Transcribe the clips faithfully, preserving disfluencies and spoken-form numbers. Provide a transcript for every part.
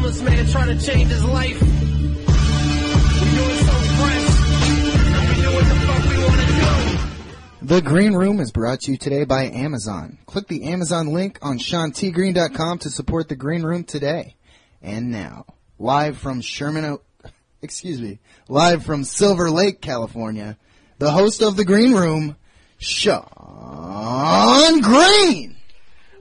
homeless man trying to change his life. The Green Room is brought to you today by Amazon. Click the Amazon link on Sean T Green dot com to support The Green Room today. And now, live from Sherman Oak, excuse me, live from Silver Lake, California, the host of The Green Room, Sean Green.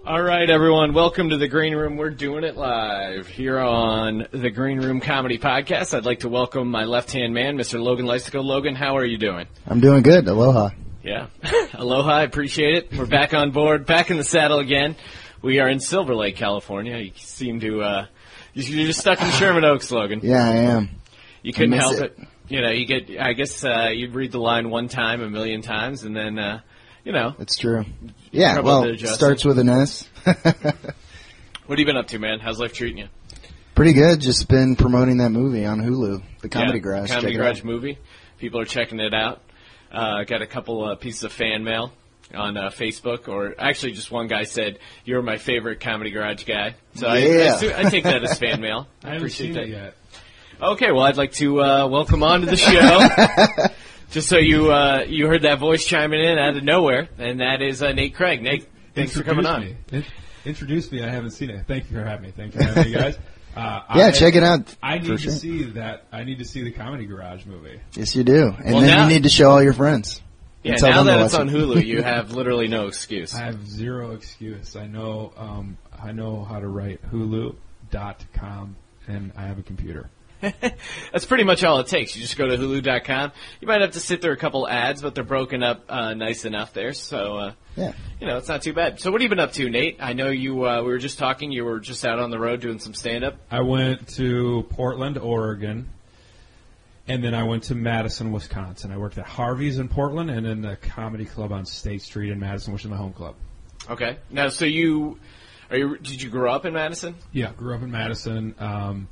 All right, everyone, welcome to The Green Room. We're doing it live here on The Green Room Comedy Podcast. I'd like to welcome my left-hand man, Mister Logan Lysico. Logan, how are you doing? I'm doing good. Aloha. Yeah. Aloha. I appreciate it. We're back on board, back in the saddle again. We are in Silver Lake, California. You seem to, uh, you're just stuck in Sherman Oaks, Logan. Yeah, I am. You couldn't help it. it. You know, you get, I guess, uh, you read the line one time a million times and then, uh, you know. It's true. Yeah, well, it starts with an S. What have you been up to, man? How's life treating you? Pretty good. Just been promoting that movie on Hulu, The Comedy yeah, Garage. The Comedy Check Garage movie. People are checking it out. Uh, got a couple uh, pieces of fan mail on uh, Facebook, or actually just one guy said, you're my favorite Comedy Garage guy. So yeah. I, I, I take that as fan mail. I, I appreciate that. Yet. Okay, well, I'd like to uh, welcome on to the show, just so you uh, you heard that voice chiming in out of nowhere, and that is uh, Nate Craig. Nate, thanks Introduce for coming on. Me. In- introduce me. I haven't seen it. Thank you for having me. Thank you for having me, guys. Uh, yeah, I, check it out. I need to sure. see that. I need to see the Comedy Garage movie. Yes, you do. And well, then now, you need to show all your friends. Yeah, now that it's it. on Hulu, you have literally no excuse. I have zero excuse. I know. Um, I know how to write Hulu dot com, and I have a computer. That's pretty much all it takes. You just go to Hulu dot com. You might have to sit through a couple ads, but they're broken up uh, nice enough there. So, uh, yeah. you know, it's not too bad. So what have you been up to, Nate? I know you. Uh, we were just talking. You were just out on the road doing some stand-up. I went to Portland, Oregon, and then I went to Madison, Wisconsin. I worked at Harvey's in Portland and in the comedy club on State Street in Madison, which is the home club. Okay. Now, so you, are you did you grow up in Madison? Yeah, grew up in Madison. Um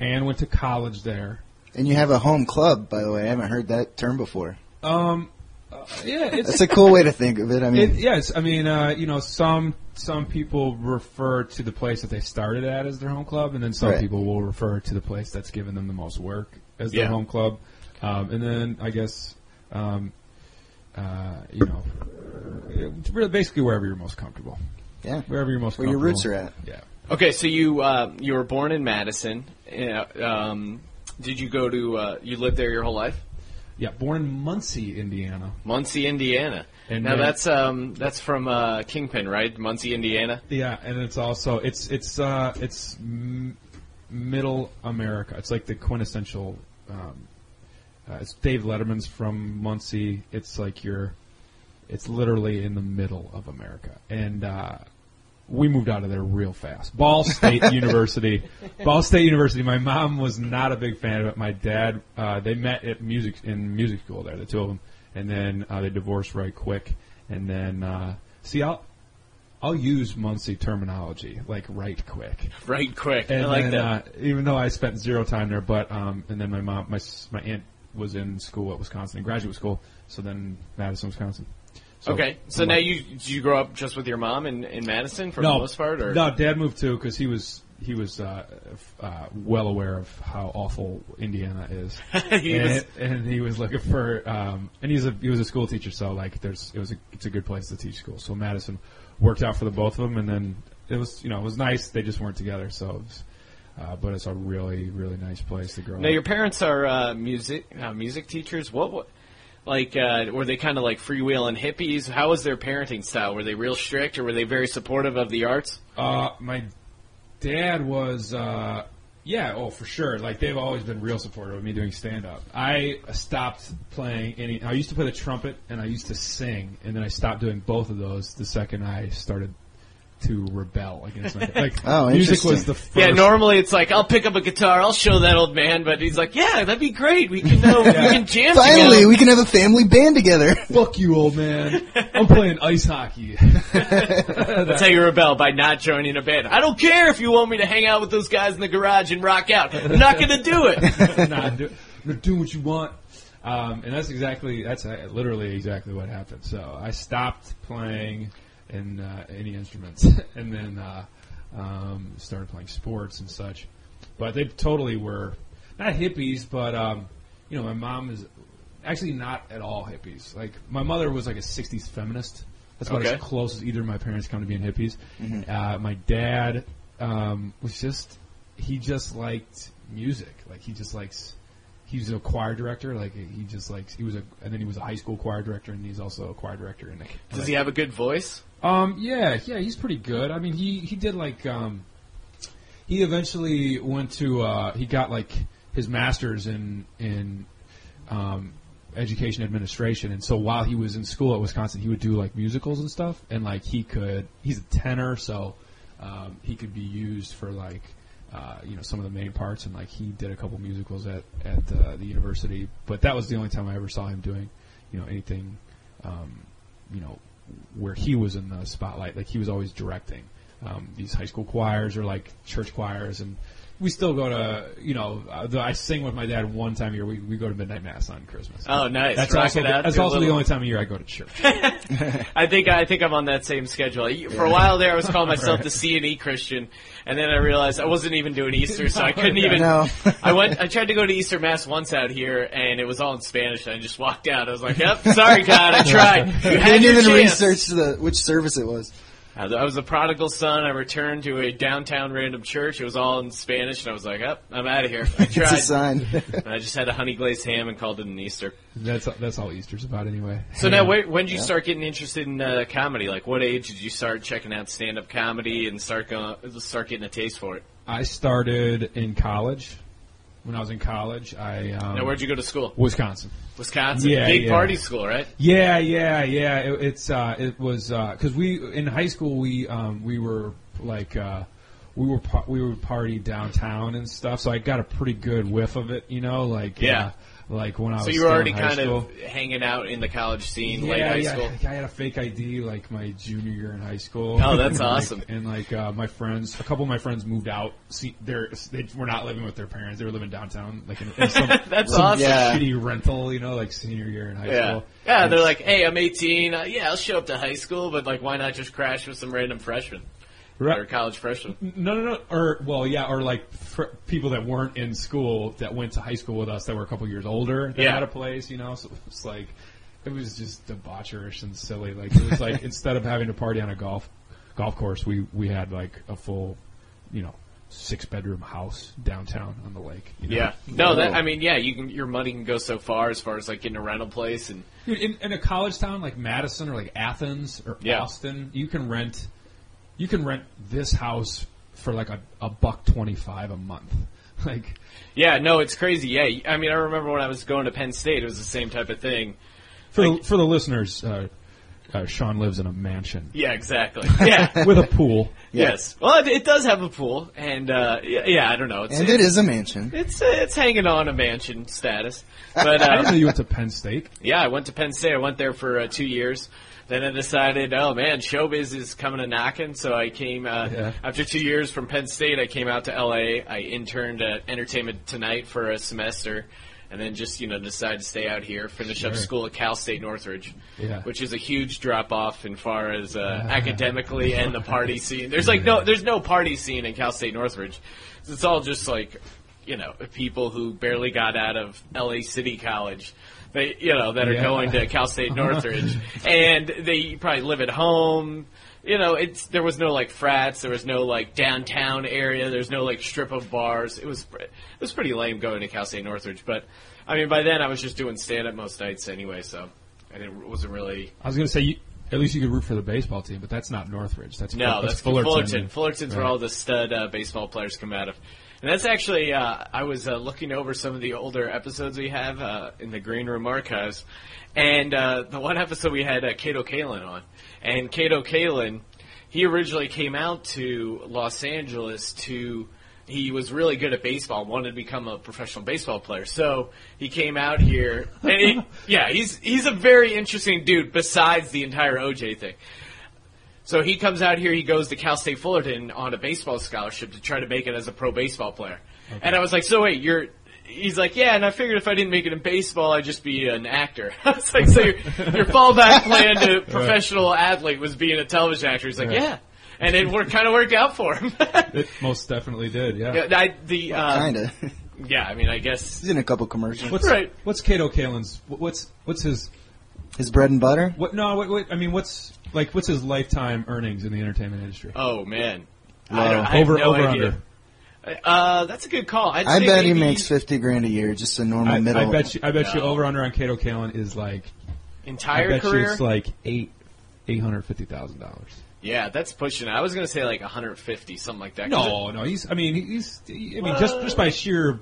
And went to college there. And you have a home club, by the way. I haven't heard that term before. Um, uh, yeah, it's that's a cool way to think of it. I mean, it, yes, I mean, uh, you know, some some people refer to the place that they started at as their home club, and then some right. people will refer to the place that's given them the most work as their yeah. home club. Um, and then I guess, um, uh, you know, really basically wherever you're most comfortable. Yeah, wherever you're most comfortable. Where your roots are at. Yeah. Okay, so you uh, you were born in Madison. Um, did you go to uh, – you lived there your whole life? Yeah, born in Muncie, Indiana. Muncie, Indiana. And now, man, that's um, that's from uh, Kingpin, right? Muncie, Indiana? Yeah, and it's also – it's it's uh, it's m- middle America. It's like the quintessential um, – uh, it's Dave Letterman's from Muncie. It's like your – it's literally in the middle of America. And uh, – we moved out of there real fast. Ball State University. Ball State University. My mom was not a big fan of it. My dad, uh, they met at music in music school there, the two of them, and then uh, they divorced right quick. And then, uh, see, I'll I'll use Muncie terminology, like right quick. Right quick. And I like then, that. Uh, even though I spent zero time there, but um, and then my mom, my my aunt was in school at Wisconsin, in graduate school, so then Madison, Wisconsin. So, okay, so now you did you grow up just with your mom in, in Madison for no, the most part? Or? No, Dad moved too because he was he was uh, uh, well aware of how awful Indiana is, he and, was, and he was looking for um, and he's a he was a school teacher, so like there's it was a, it's a good place to teach school. So Madison worked out for the both of them, and then it was you know it was nice. They just weren't together, so. It was, Uh, but it's a really, really nice place to grow up. Now, your parents are uh, music uh, music teachers. What, what like, uh, were they kind of like freewheeling hippies? How was their parenting style? Were they real strict, or were they very supportive of the arts? Uh, my dad was, uh, yeah, oh, for sure. Like, they've always been real supportive of me doing stand-up. I stopped playing any – I used to play the trumpet, and I used to sing, and then I stopped doing both of those the second I started – to rebel against my like oh, music was the first. Yeah, normally it's like I'll pick up a guitar, I'll show that old man, but he's like, yeah, that'd be great. We can know, yeah. we can jam Finally, together. Finally, we can have a family band together. Fuck you, old man. I'm playing ice hockey. That's how you rebel, by not joining a band. I don't care if you want me to hang out with those guys in the garage and rock out. I'm not gonna do it. Nah, do, do what you want. Um, and that's exactly that's literally exactly what happened. So I stopped playing. And uh, any instruments, and then uh, um, started playing sports and such. But they totally were not hippies, but um, you know, my mom is actually not at all hippies. Like my mother was like a sixties feminist. That's about okay. as close as either of my parents come to being hippies. Mm-hmm. Uh, my dad um, was just he just liked music. Like he just likes. He was a choir director. Like he just likes. He was a, and then he was a high school choir director, and he's also a choir director. And like, does like, he have a good voice? Um, yeah, yeah, he's pretty good. I mean, he he did like. Um, He eventually went to uh, – he got, like, his master's in in um, education administration. And so while he was in school at Wisconsin, he would do, like, musicals and stuff. And, like, he could – he's a tenor, so um, he could be used for, like, uh, you know, some of the main parts. And, like, he did a couple musicals at, at uh, the university. But that was the only time I ever saw him doing, you know, anything, um, you know, where he was in the spotlight. Like, he was always directing. Um, these high school choirs or like church choirs, and we still go to, you know, I sing with my dad one time a year. We, we go to midnight mass on Christmas. Oh, nice! That's Rock also, it out that's also little... the only time of year I go to church. I think I think I'm on that same schedule. For a while there, I was calling myself right. the C and E Christian, and then I realized I wasn't even doing Easter, so I couldn't even. No. I went. I tried to go to Easter mass once out here, and it was all in Spanish. And I just walked out. I was like, "Yep, sorry, God, I tried." You had your chance. Didn't even research the which service it was. I was a prodigal son. I returned to a downtown random church. It was all in Spanish, and I was like, oh, I'm out of here. I tried. It's a sign. And I just had a honey-glazed ham and called it an Easter. That's that's all Easter's about anyway. So yeah. Now, when, when did you yeah. start getting interested in uh, comedy? Like, what age did you start checking out stand-up comedy and start going, start getting a taste for it? I started in college. When I was in college, I... Um, now, where'd you go to school? Wisconsin. Wisconsin. Yeah, Big yeah. party school, right? Yeah, yeah, yeah. It, it's, uh, it was... Because uh, we... In high school, we um, we were, like... Uh, we were we would party downtown and stuff, so I got a pretty good whiff of it, you know? Like, yeah. Uh, like, when I was So you were already kind school. of hanging out in the college scene, yeah, late high yeah. school? I had a fake I D, like, my junior year in high school. Oh, that's and awesome. Like, and, like, uh, my friends... A couple of my friends moved out. See, they're, they were not living with their parents. They were living downtown. Like in, in some, that's some awesome. Yeah. shitty rental, you know, like, senior year in high yeah. school. Yeah, and they're like, hey, I'm eighteen. Uh, yeah, I'll show up to high school, but, like, why not just crash with some random freshmen? Right. Or college freshmen. No, no, no. Or, well, yeah, or like fr- people that weren't in school that went to high school with us that were a couple years older that yeah. had a place, you know? So it's like, it was just debaucherish and silly. Like, it was like, instead of having to party on a golf golf course, we, we had like a full, you know, six bedroom house downtown on the lake. You know? Yeah. No, that, I mean, yeah, you can, your money can go so far as far as like getting a rental place. And in, in a college town like Madison or like Athens or yeah. Austin, you can rent. You can rent this house for like a, a buck twenty-five a month. Like, yeah, no, it's crazy. Yeah, I mean, I remember when I was going to Penn State, it was the same type of thing. For like, the, for the listeners, uh, uh, Sean lives in a mansion. Yeah, exactly. Yeah, with a pool. Yeah. Yes, well, it, it does have a pool, and uh, yeah, yeah, I don't know. It's, and it it's, is a mansion. It's it's hanging on a mansion status. But uh, I didn't know you went to Penn State. Yeah, I went to Penn State. I went there for uh, two years. Then I decided, oh, man, showbiz is coming and knocking. So I came uh, yeah. after two years from Penn State. I came out to L A. I interned at Entertainment Tonight for a semester and then just, you know, decided to stay out here, finish sure. up school at Cal State Northridge, yeah. which is a huge drop-off in far as uh, uh, academically and the party scene. There's, like, no there's no party scene in Cal State Northridge. It's all just, like, you know, people who barely got out of L A City College. They, you know, that are yeah. going to Cal State Northridge, and they probably live at home. You know, it's there was no like frats, there was no like downtown area, there's no like strip of bars. It was it was pretty lame going to Cal State Northridge, but I mean, by then I was just doing stand up most nights anyway, so I didn't wasn't really. I was gonna say you, at least you could root for the baseball team, but that's not Northridge. That's no, that's, that's Fullerton. Fullerton. Fullerton's right. where all the stud uh, baseball players come out of. And that's actually, uh, I was uh, looking over some of the older episodes we have uh, in the Green Room archives, and uh, the one episode we had uh, Kato Kaelin on. And Kato Kaelin, he originally came out to Los Angeles to, he was really good at baseball, wanted to become a professional baseball player. So he came out here, and he, yeah, he's he's a very interesting dude besides the entire O J thing. So he comes out here, he goes to Cal State Fullerton on a baseball scholarship to try to make it as a pro baseball player. Okay. And I was like, so wait, you're – he's like, yeah, and I figured if I didn't make it in baseball, I'd just be an actor. I was like, so your, your fallback plan to professional athlete was being a television actor. He's like, yeah. and it worked, kind of worked out for him. It most definitely did, yeah. yeah I, the well, uh, kind of. Yeah, I mean, I guess he's in a couple commercials. What's, right. What's Kato Kaelin's? What's what's his his bread and butter? What? No, what, what, I mean, what's like what's his lifetime earnings in the entertainment industry? Oh man, well, I don't, I over no over idea. Under. Uh, that's a good call. I'd I say bet he makes fifty grand a year, just a normal I, middle. I bet you. I bet no. you over under on Kato Kaelin is like entire I bet career. You it's like eight eight hundred fifty thousand dollars. Yeah, that's pushing it. I was gonna say like one hundred fifty, something like that. No, it, no, he's. I mean, he's. He, I mean, uh, just just by sheer.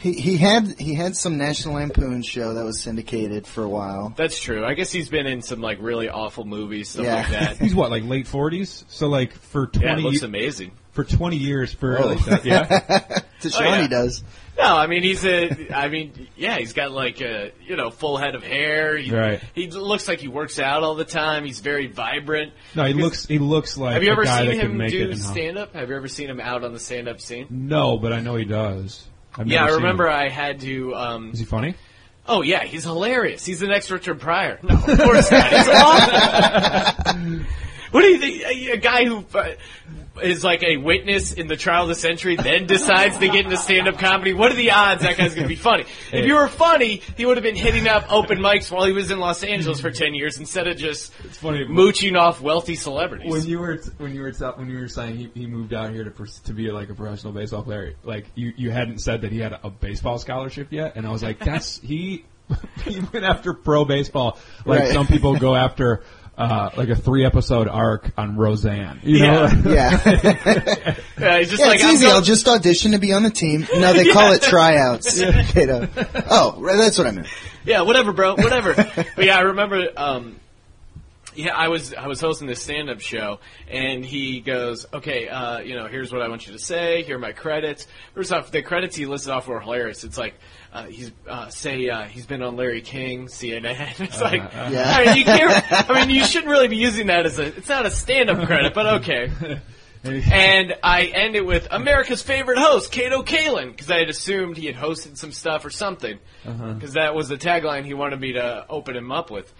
He he had he had some National Lampoon show that was syndicated for a while. That's true. I guess he's been in some like really awful movies, stuff yeah. like that. He's what, like late forties? So like for twenty. Yeah, it looks amazing. For twenty years, for oh. like yeah. to Sean, oh, yeah. he does. No, I mean he's a. I mean, yeah, he's got like a you know full head of hair. He, right. He looks like he works out all the time. He's very vibrant. No, he because, looks. He looks like. Have you ever a guy seen him do stand up? Have you ever seen him out on the stand up scene? No, but I know he does. I've yeah, I remember him. I had to. Um, Is he funny? Oh yeah, he's hilarious. He's the next Richard Pryor. No, of course not. He's awesome. What do you think? A guy who is like a witness in the trial of the century, then decides to get into stand-up comedy. What are the odds that guy's going to be funny? Hey. If you were funny, he would have been hitting up open mics while he was in Los Angeles for ten years instead of just it's funny, mooching off wealthy celebrities. When you were when you were when you were saying he, he moved out here to to be like a professional baseball player, like you, you hadn't said that he had a baseball scholarship yet, and I was like, that's he he went after pro baseball like right. some people go after. Uh, like a three-episode arc on Roseanne. You yeah. know? Yeah. yeah just yeah like, it's I'm easy. Not... I'll just audition to be on the team. No, they yeah. call it tryouts. Yeah. You know. Oh, that's what I meant. Yeah, whatever, bro. Whatever. But yeah, I remember... Um, yeah, I was I was hosting this stand-up show, and he goes, okay, uh, you know, here's what I want you to say. Here are my credits. First off, the credits he listed off were hilarious. It's like, uh, he's uh, say uh, he's been on Larry King, C N N. It's uh, like, uh, yeah. I mean, you can't, I mean, you shouldn't really be using that as a. It's not a stand-up credit, but okay. And I end it with America's favorite host, Kato Kaelin, because I had assumed he had hosted some stuff or something, because uh-huh. that was the tagline he wanted me to open him up with.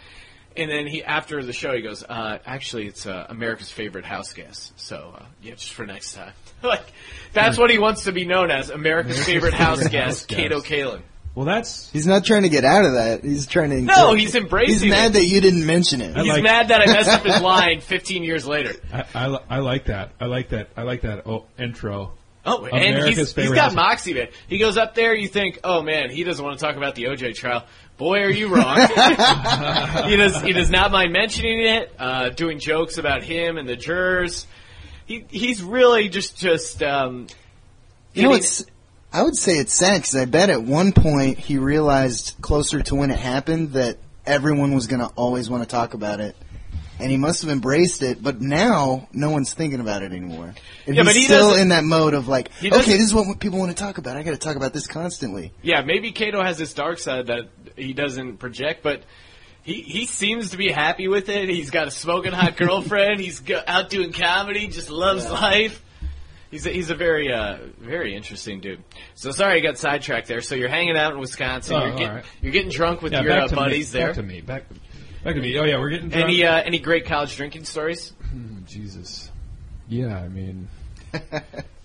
And then he, after the show, he goes, uh, actually, it's uh, America's favorite house guest. So, uh, yeah, just for next time. Like, that's what he wants to be known as, America's, America's favorite, favorite house, house guest, guest, Kato Kaelin. Well, that's... He's not trying to get out of that. He's trying to... No, he's embracing it. He's mad that you didn't mention it. He's like, mad that I messed up his line fifteen years later. I, I, I like that. I like that. I like that oh, intro. Oh, America's and he's, he's got moxie, man. He goes up there, you think, oh, man, he doesn't want to talk about the O J trial. Boy, are you wrong. he does he does not mind mentioning it, uh, doing jokes about him and the jurors. He he's really just just um, you know it's I would say it's sad because I bet at one point he realized closer to when it happened that everyone was going to always want to talk about it. And he must have embraced it, but now no one's thinking about it anymore. And yeah, he's but he still in that mode of like, okay, this is what people want to talk about. I got to talk about this constantly. Yeah, maybe Kato has this dark side that he doesn't project, but he, he seems to be happy with it. He's got a smoking hot girlfriend. He's go, out doing comedy, just loves yeah. life. He's a, he's a very uh, very interesting dude. So sorry I got sidetracked there. So you're hanging out in Wisconsin. Oh, you're, getting, right. you're getting drunk with yeah, your uh, buddies me, there. Back to me. Back to me. That could be, oh, yeah, we're getting drunk. Any, uh, any great college drinking stories? Hmm, Jesus. Yeah, I mean.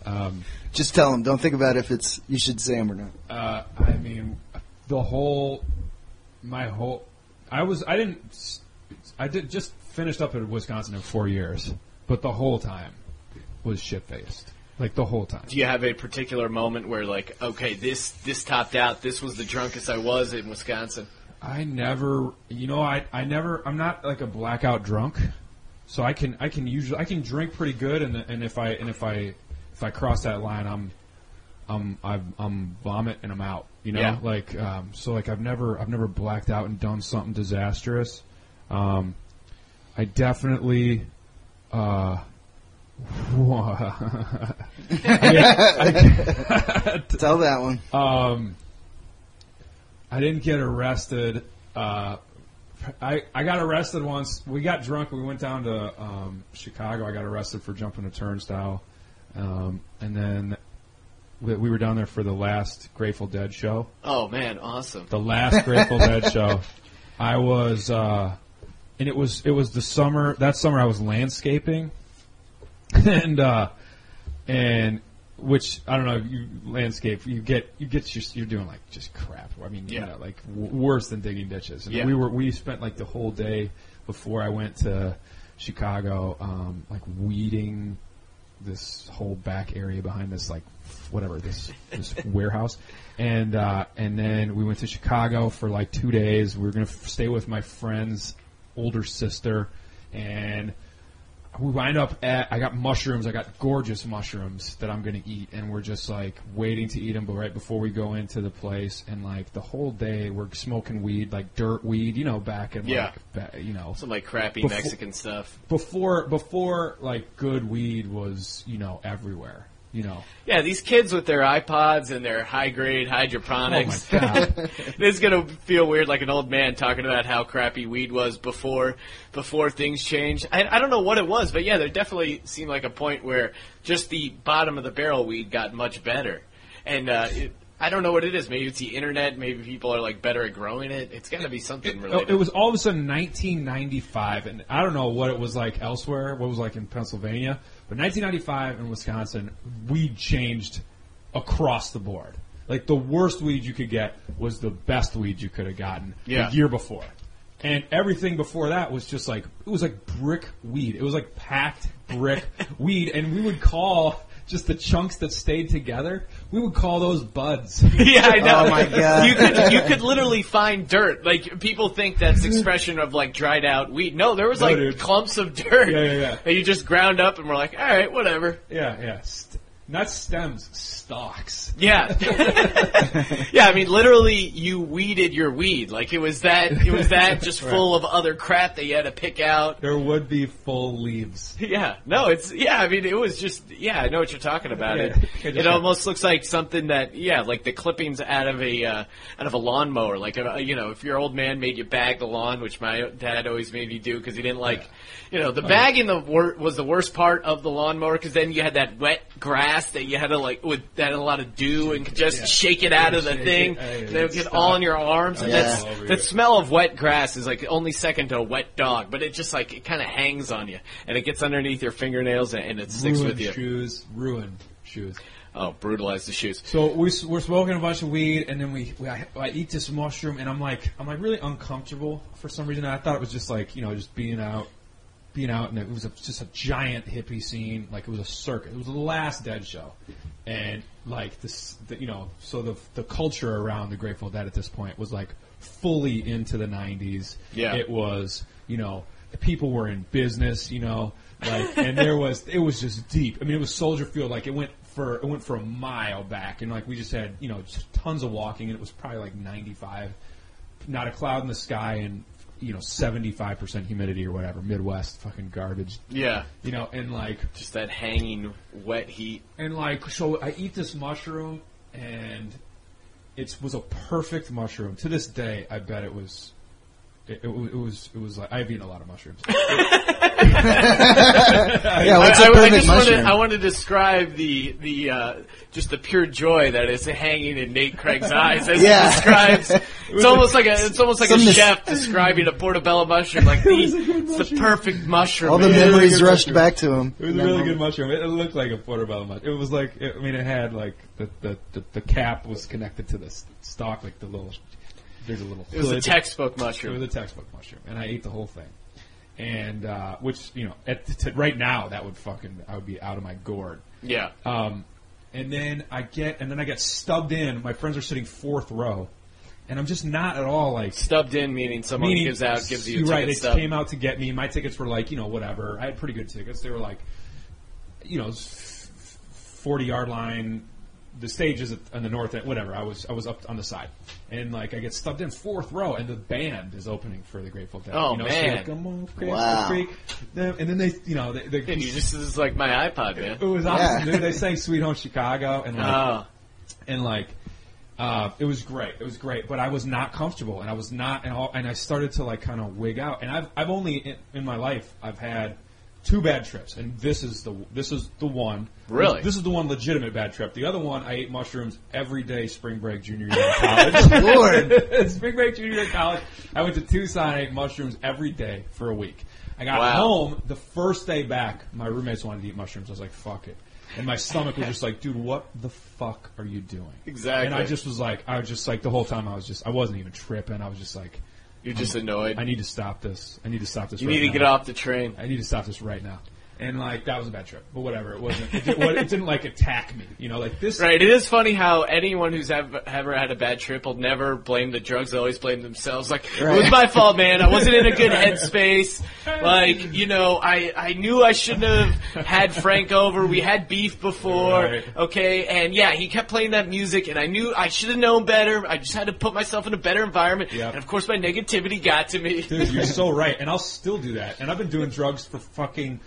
Um, Just tell them. Don't think about if it's you should say them or not. Uh, I mean, the whole, my whole, I was, I didn't, I did just finished up at Wisconsin in four years, but the whole time was shit-faced. Like, the whole time. Do you have a particular moment where, like, okay, this this topped out, this was the drunkest I was in Wisconsin? I never, you know, I, I never, I'm not like a blackout drunk, so I can, I can usually, I can drink pretty good, and and if I, and if I, if I cross that line, I'm, I'm, I'm, I'm vomit and I'm out, you know, yeah. like, um, so like I've never, I've never blacked out and done something disastrous. Um, I definitely, uh, I, I, tell that one. Um. I didn't get arrested. Uh, I I got arrested once. We got drunk. We went down to um, Chicago. I got arrested for jumping a turnstile. Um, and then we, we were down there for the last Grateful Dead show. Oh, man, awesome. The last Grateful Dead show. I was, uh, and it was it was the summer. That summer I was landscaping. and uh, and which I don't know, you landscape, you get you get your, you're doing like just crap. I mean, yeah, you know, like w- worse than digging ditches. And yeah. we were we spent like the whole day before I went to Chicago, um, like weeding this whole back area behind this like whatever this this warehouse, and uh, and then we went to Chicago for like two days. We were gonna f- stay with my friend's older sister, and we wind up at I got mushrooms. I got gorgeous mushrooms that I'm gonna eat, and we're just like waiting to eat them. But right before we go into the place, and like the whole day we're smoking weed, like dirt weed, you know, back in yeah. like you know some like crappy before, Mexican stuff. Before before like good weed was you know everywhere. You know. Yeah, these kids with their iPods and their high-grade hydroponics. Oh, my God. It's going to feel weird like an old man talking about how crappy weed was before before things changed. I, I don't know what it was, but, yeah, there definitely seemed like a point where just the bottom-of-the-barrel weed got much better. And uh, it, I don't know what it is. Maybe it's the Internet. Maybe people are, like, better at growing it. It's got to be something it, related. It was all of a sudden nineteen ninety-five, and I don't know what it was like elsewhere, what it was like in Pennsylvania. But nineteen ninety-five in Wisconsin, weed changed across the board. Like, the worst weed you could get was the best weed you could have gotten yeah. the year before. And everything before that was just like, it was like brick weed. It was like packed brick weed. And we would call just the chunks that stayed together, we would call those buds. Yeah, I know. Oh, my God. You could, you could literally find dirt. Like, people think that's expression of, like, dried out weed. No, there was, like, no, clumps of dirt. Yeah, yeah, yeah. And you just ground up and we're like, all right, whatever. Yeah, yeah. St- not stems, stalks. Yeah. Yeah, I mean, literally, you weeded your weed. Like, it was that, it was that just right. full of other crap that you had to pick out. There would be full leaves. Yeah. No, it's, yeah, I mean, it was just, yeah, I know what you're talking about. Yeah. It it almost looks like something that, yeah, like the clippings out of a, uh, out of a lawnmower. Like, a, you know, if your old man made you bag the lawn, which my dad always made me do because he didn't like, yeah. you know, the bagging oh, yeah. the wor- was the worst part of the lawnmower because then you had that wet grass that you had to like with that had a lot of dew and could just yeah. shake it out yeah, of the thing. It, it, they would get stuck all in your arms. Oh, and yeah. that's, the smell of wet grass is like only second to a wet dog, but it just like it kind of hangs on you and it gets underneath your fingernails and it sticks ruined with you. Shoes, ruined shoes. Oh, brutalize the shoes. So we, we're smoking a bunch of weed and then we, we I, I eat this mushroom and I'm like I'm like really uncomfortable for some reason. I thought it was just like you know just being out. Being out, and it was a, just a giant hippie scene. Like, it was a circus. It was the last Dead show. And, like, this, the, you know, so the the culture around the Grateful Dead at this point was, like, fully into the nineties. Yeah. It was, you know, people were in business, you know, like, and there was, it was just deep. I mean, it was Soldier Field. Like, it went for, it went for a mile back. And, like, we just had, you know, just tons of walking, and it was probably, like, ninety-five. Not a cloud in the sky, and you know, seventy-five percent humidity or whatever, Midwest fucking garbage. Yeah. You know, and like... just that hanging wet heat. And like, so I eat this mushroom, and it was a perfect mushroom. To this day, I bet it was... It, it, it was it was like I've eaten a lot of mushrooms. Yeah, what's a I, perfect I just mushroom? Want to, I want to describe the the uh, just the pure joy that is hanging in Nate Craig's eyes as yeah. he describes. It's almost like, like a it's almost like a mis- chef describing a portobello mushroom. Like the, mushroom. It's the perfect mushroom. All the memories really rushed mushroom. Back to him. It was no. a really good mushroom. It, it looked like a portobello mushroom. It was like it, I mean it had like the the, the the cap was connected to the stalk like the little. There's a little. It was a textbook mushroom. It was a textbook mushroom, and I ate the whole thing. And uh, which you know, at t- right now that would fucking I would be out of my gourd. Yeah. Um, and then I get, and then I get stubbed in. My friends are sitting fourth row, and I'm just not at all like stubbed in, meaning someone meaning, gives out, gives you a ticket. Right. They stub. Came out to get me. My tickets were like you know whatever. I had pretty good tickets. They were like, you know, forty yard line. The stage is on the north end, whatever. I was I was up on the side, and like I get stubbed in fourth row, and the band is opening for the Grateful Dead. Oh you know, man! So like, come on, Grateful wow. Creek. And then they, you know, they, they and you just this is like my iPod, man. It was awesome. Yeah. They sang "Sweet Home Chicago" and like, oh. and like, uh, it was great. It was great, but I was not comfortable, and I was not, and, all, and I started to like kind of wig out. And I've I've only in, in my life I've had two bad trips, and this is the this is the one. Really? This, this is the one legitimate bad trip. The other one, I ate mushrooms every day spring break, junior year in college. Lord. Spring break, junior year in college, I went to Tucson and ate mushrooms every day for a week. I got wow. home the first day back. My roommates wanted to eat mushrooms. I was like, fuck it. And my stomach was just like, dude, what the fuck are you doing? Exactly. And I just was like, I was just like, the whole time I was just, I wasn't even tripping. I was just like. You're just I'm, annoyed. I need to stop this. I need to stop this you right now. You need to get off the train. I need to stop this right now. And, like, that was a bad trip. But whatever. It wasn't. It, did, it didn't, like, attack me. You know, like this. Right. It is funny how anyone who's ever, ever had a bad trip will never blame the drugs. They always blame themselves. Like, right. It was my fault, man. I wasn't in a good headspace. Like, you know, I, I knew I shouldn't have had Frank over. We had beef before. Right. Okay. And, yeah, he kept playing that music. And I knew I should have known better. I just had to put myself in a better environment. Yep. And, of course, my negativity got to me. Dude, you're so right. And I'll still do that. And I've been doing drugs for fucking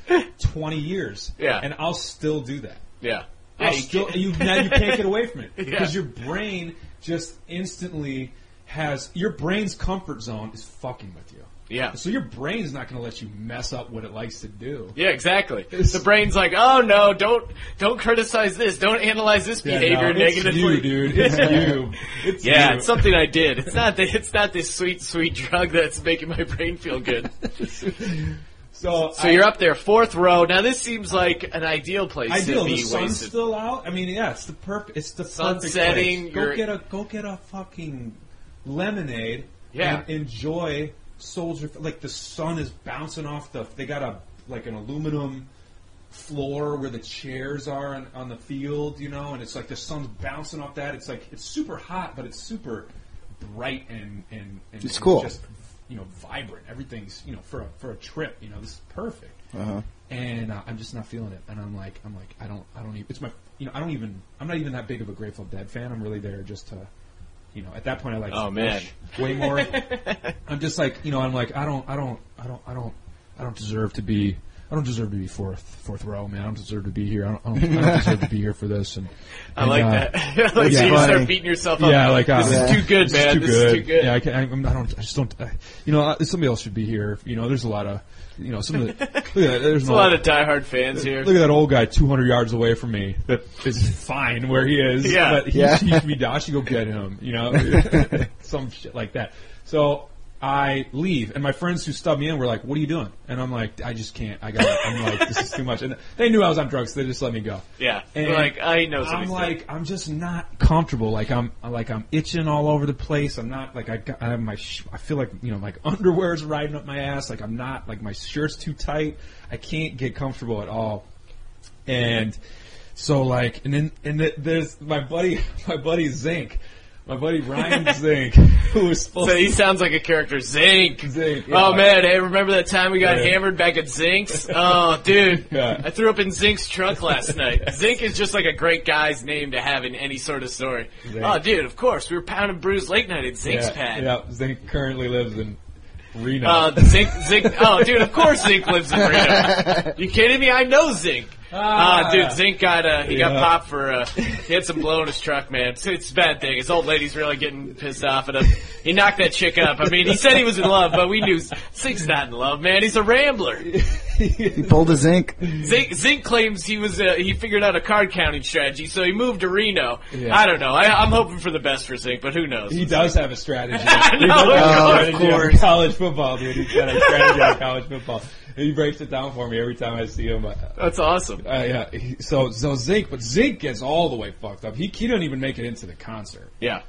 twenty years, yeah, and I'll still do that. Yeah, I'll yeah, you still you now you can't get away from it because yeah. your brain just instantly has your brain's comfort zone is fucking with you. Yeah, so your brain's not going to let you mess up what it likes to do. Yeah, exactly. It's, the brain's like, oh no, don't don't criticize this, don't analyze this yeah, behavior no, it's negatively, you, dude. It's you. It's yeah, you. It's something I did. It's not the, it's not this sweet sweet drug that's making my brain feel good. So, so I, you're up there, fourth row. Now this seems like an ideal place ideal. to be. The sun's wasted. Still out. I mean, yeah, it's the perfect. It's the sun perfect setting. Place. Go get a go get a fucking lemonade. Yeah. And enjoy Soldier. Like the sun is bouncing off the. They got a like an aluminum floor where the chairs are on, on the field, you know, and it's like the sun's bouncing off that. It's like it's super hot, but it's super bright and and, and it's cool. And just, you know, vibrant. Everything's, you know, for a, for a trip. You know, this is perfect. Uh-huh. And uh, I'm just not feeling it. And I'm like, I'm like, I don't, I don't even. It's my, you know, I don't even. I'm not even that big of a Grateful Dead fan. I'm really there just to, you know, at that point I like. Oh man, way more. I'm just like, you know, I'm like, I don't, I don't, I don't, I don't, I don't deserve to be. I don't deserve to be fourth, fourth row, man. I don't deserve to be here. I don't, I don't, I don't deserve to be here for this. And, and I like uh, that. Like yeah, so you start beating yourself up. Yeah, like uh, this yeah. is too good, man. This is too, this good. Is too good. Yeah, I, can't, I, I don't. I just don't. I, you know, somebody else should be here. You know, there's a lot of. You know, some of the. Look at that, there's a lot old, of diehard fans here. Look at that old guy, two hundred yards away from me. That is fine where he is. Yeah, but he, yeah. he should be. I should go get him. You know, some shit like that. So. I leave, and my friends who stubbed me in were like, "What are you doing?" And I'm like, "I just can't. I got. I'm like, this is too much." And they knew I was on drugs, so they just let me go. Yeah, and like I know. I'm like, stuff. I'm just not comfortable. Like I'm, like I'm itching all over the place. I'm not like I, got, I have my. Sh- I feel like you know, like underwear's riding up my ass. Like I'm not like my shirt's too tight. I can't get comfortable at all. And so like, and then and the, there's my buddy, my buddy Zink. My buddy Ryan Zink, who was supposed so he to... sounds like a character, Zink. Zink. Yeah. Oh man, hey, remember that time we got yeah. hammered back at Zink's? Oh, dude, yeah. I threw up in Zink's truck last night. Zink is just like a great guy's name to have in any sort of story. Zink. Oh, dude, of course, we were pounding brews late night at Zink's yeah. pad. Yeah, Zink currently lives in Reno. Uh, Zink, Zink. Oh, dude, of course Zink lives in Reno. You kidding me? I know Zink. Ah, uh, dude, Zink got uh, he yeah. got popped for uh, he had some blow in his truck, man. It's, it's a bad thing. His old lady's really getting pissed off at him. He knocked that chick up. I mean, he said he was in love, but we knew Zink's not in love, man. He's a rambler. He pulled a Zink. Zink, Zink claims he was uh, he figured out a card counting strategy, so he moved to Reno. Yeah. I don't know. I, I'm hoping for the best for Zink, but who knows? He does have a strategy. He no, does have a strategy on college football, dude. He's got a strategy on college football. He breaks it down for me every time I see him. That's awesome. Uh, yeah. He, so so Zink, but Zink gets all the way fucked up. He he didn't even make it into the concert. Yeah.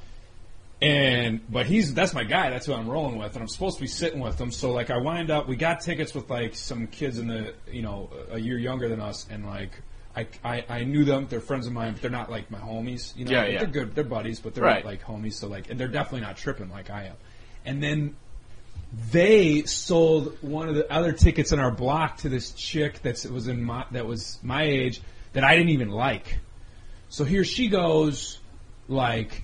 And but he's that's my guy. That's who I'm rolling with, and I'm supposed to be sitting with him. So like I wind up, we got tickets with like some kids in the you know a year younger than us, and like I I, I knew them. They're friends of mine. But they're not like my homies. You know? Yeah, like, yeah. They're good. They're buddies, but they're right. not like homies. So like, and they're definitely not tripping like I am. And then. They sold one of the other tickets in our block to this chick that's it was in my, that was my age that I didn't even like. So here she goes, like,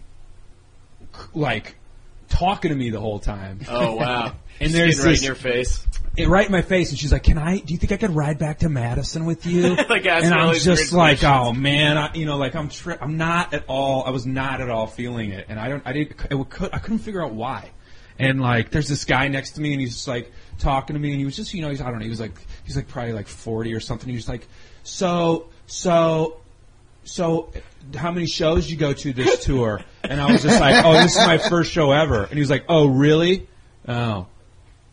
like talking to me the whole time. Oh wow! And she's there's right this, in your face, it, right in my face, and she's like, "Can I? Do you think I could ride back to Madison with you?" Like, and I'm just like, questions. "Oh man, I, you know, like I'm tri- I'm not at all. I was not at all feeling it, and I don't. I didn't. It, I couldn't figure out why." And, like, there's this guy next to me, and he's just like, talking to me, and he was just, you know, he's I don't know, he was like, he's like probably like forty or something. He was like, so, so, so, how many shows did you go to this tour? And I was just like, oh, this is my first show ever. And he was like, oh, really? Oh,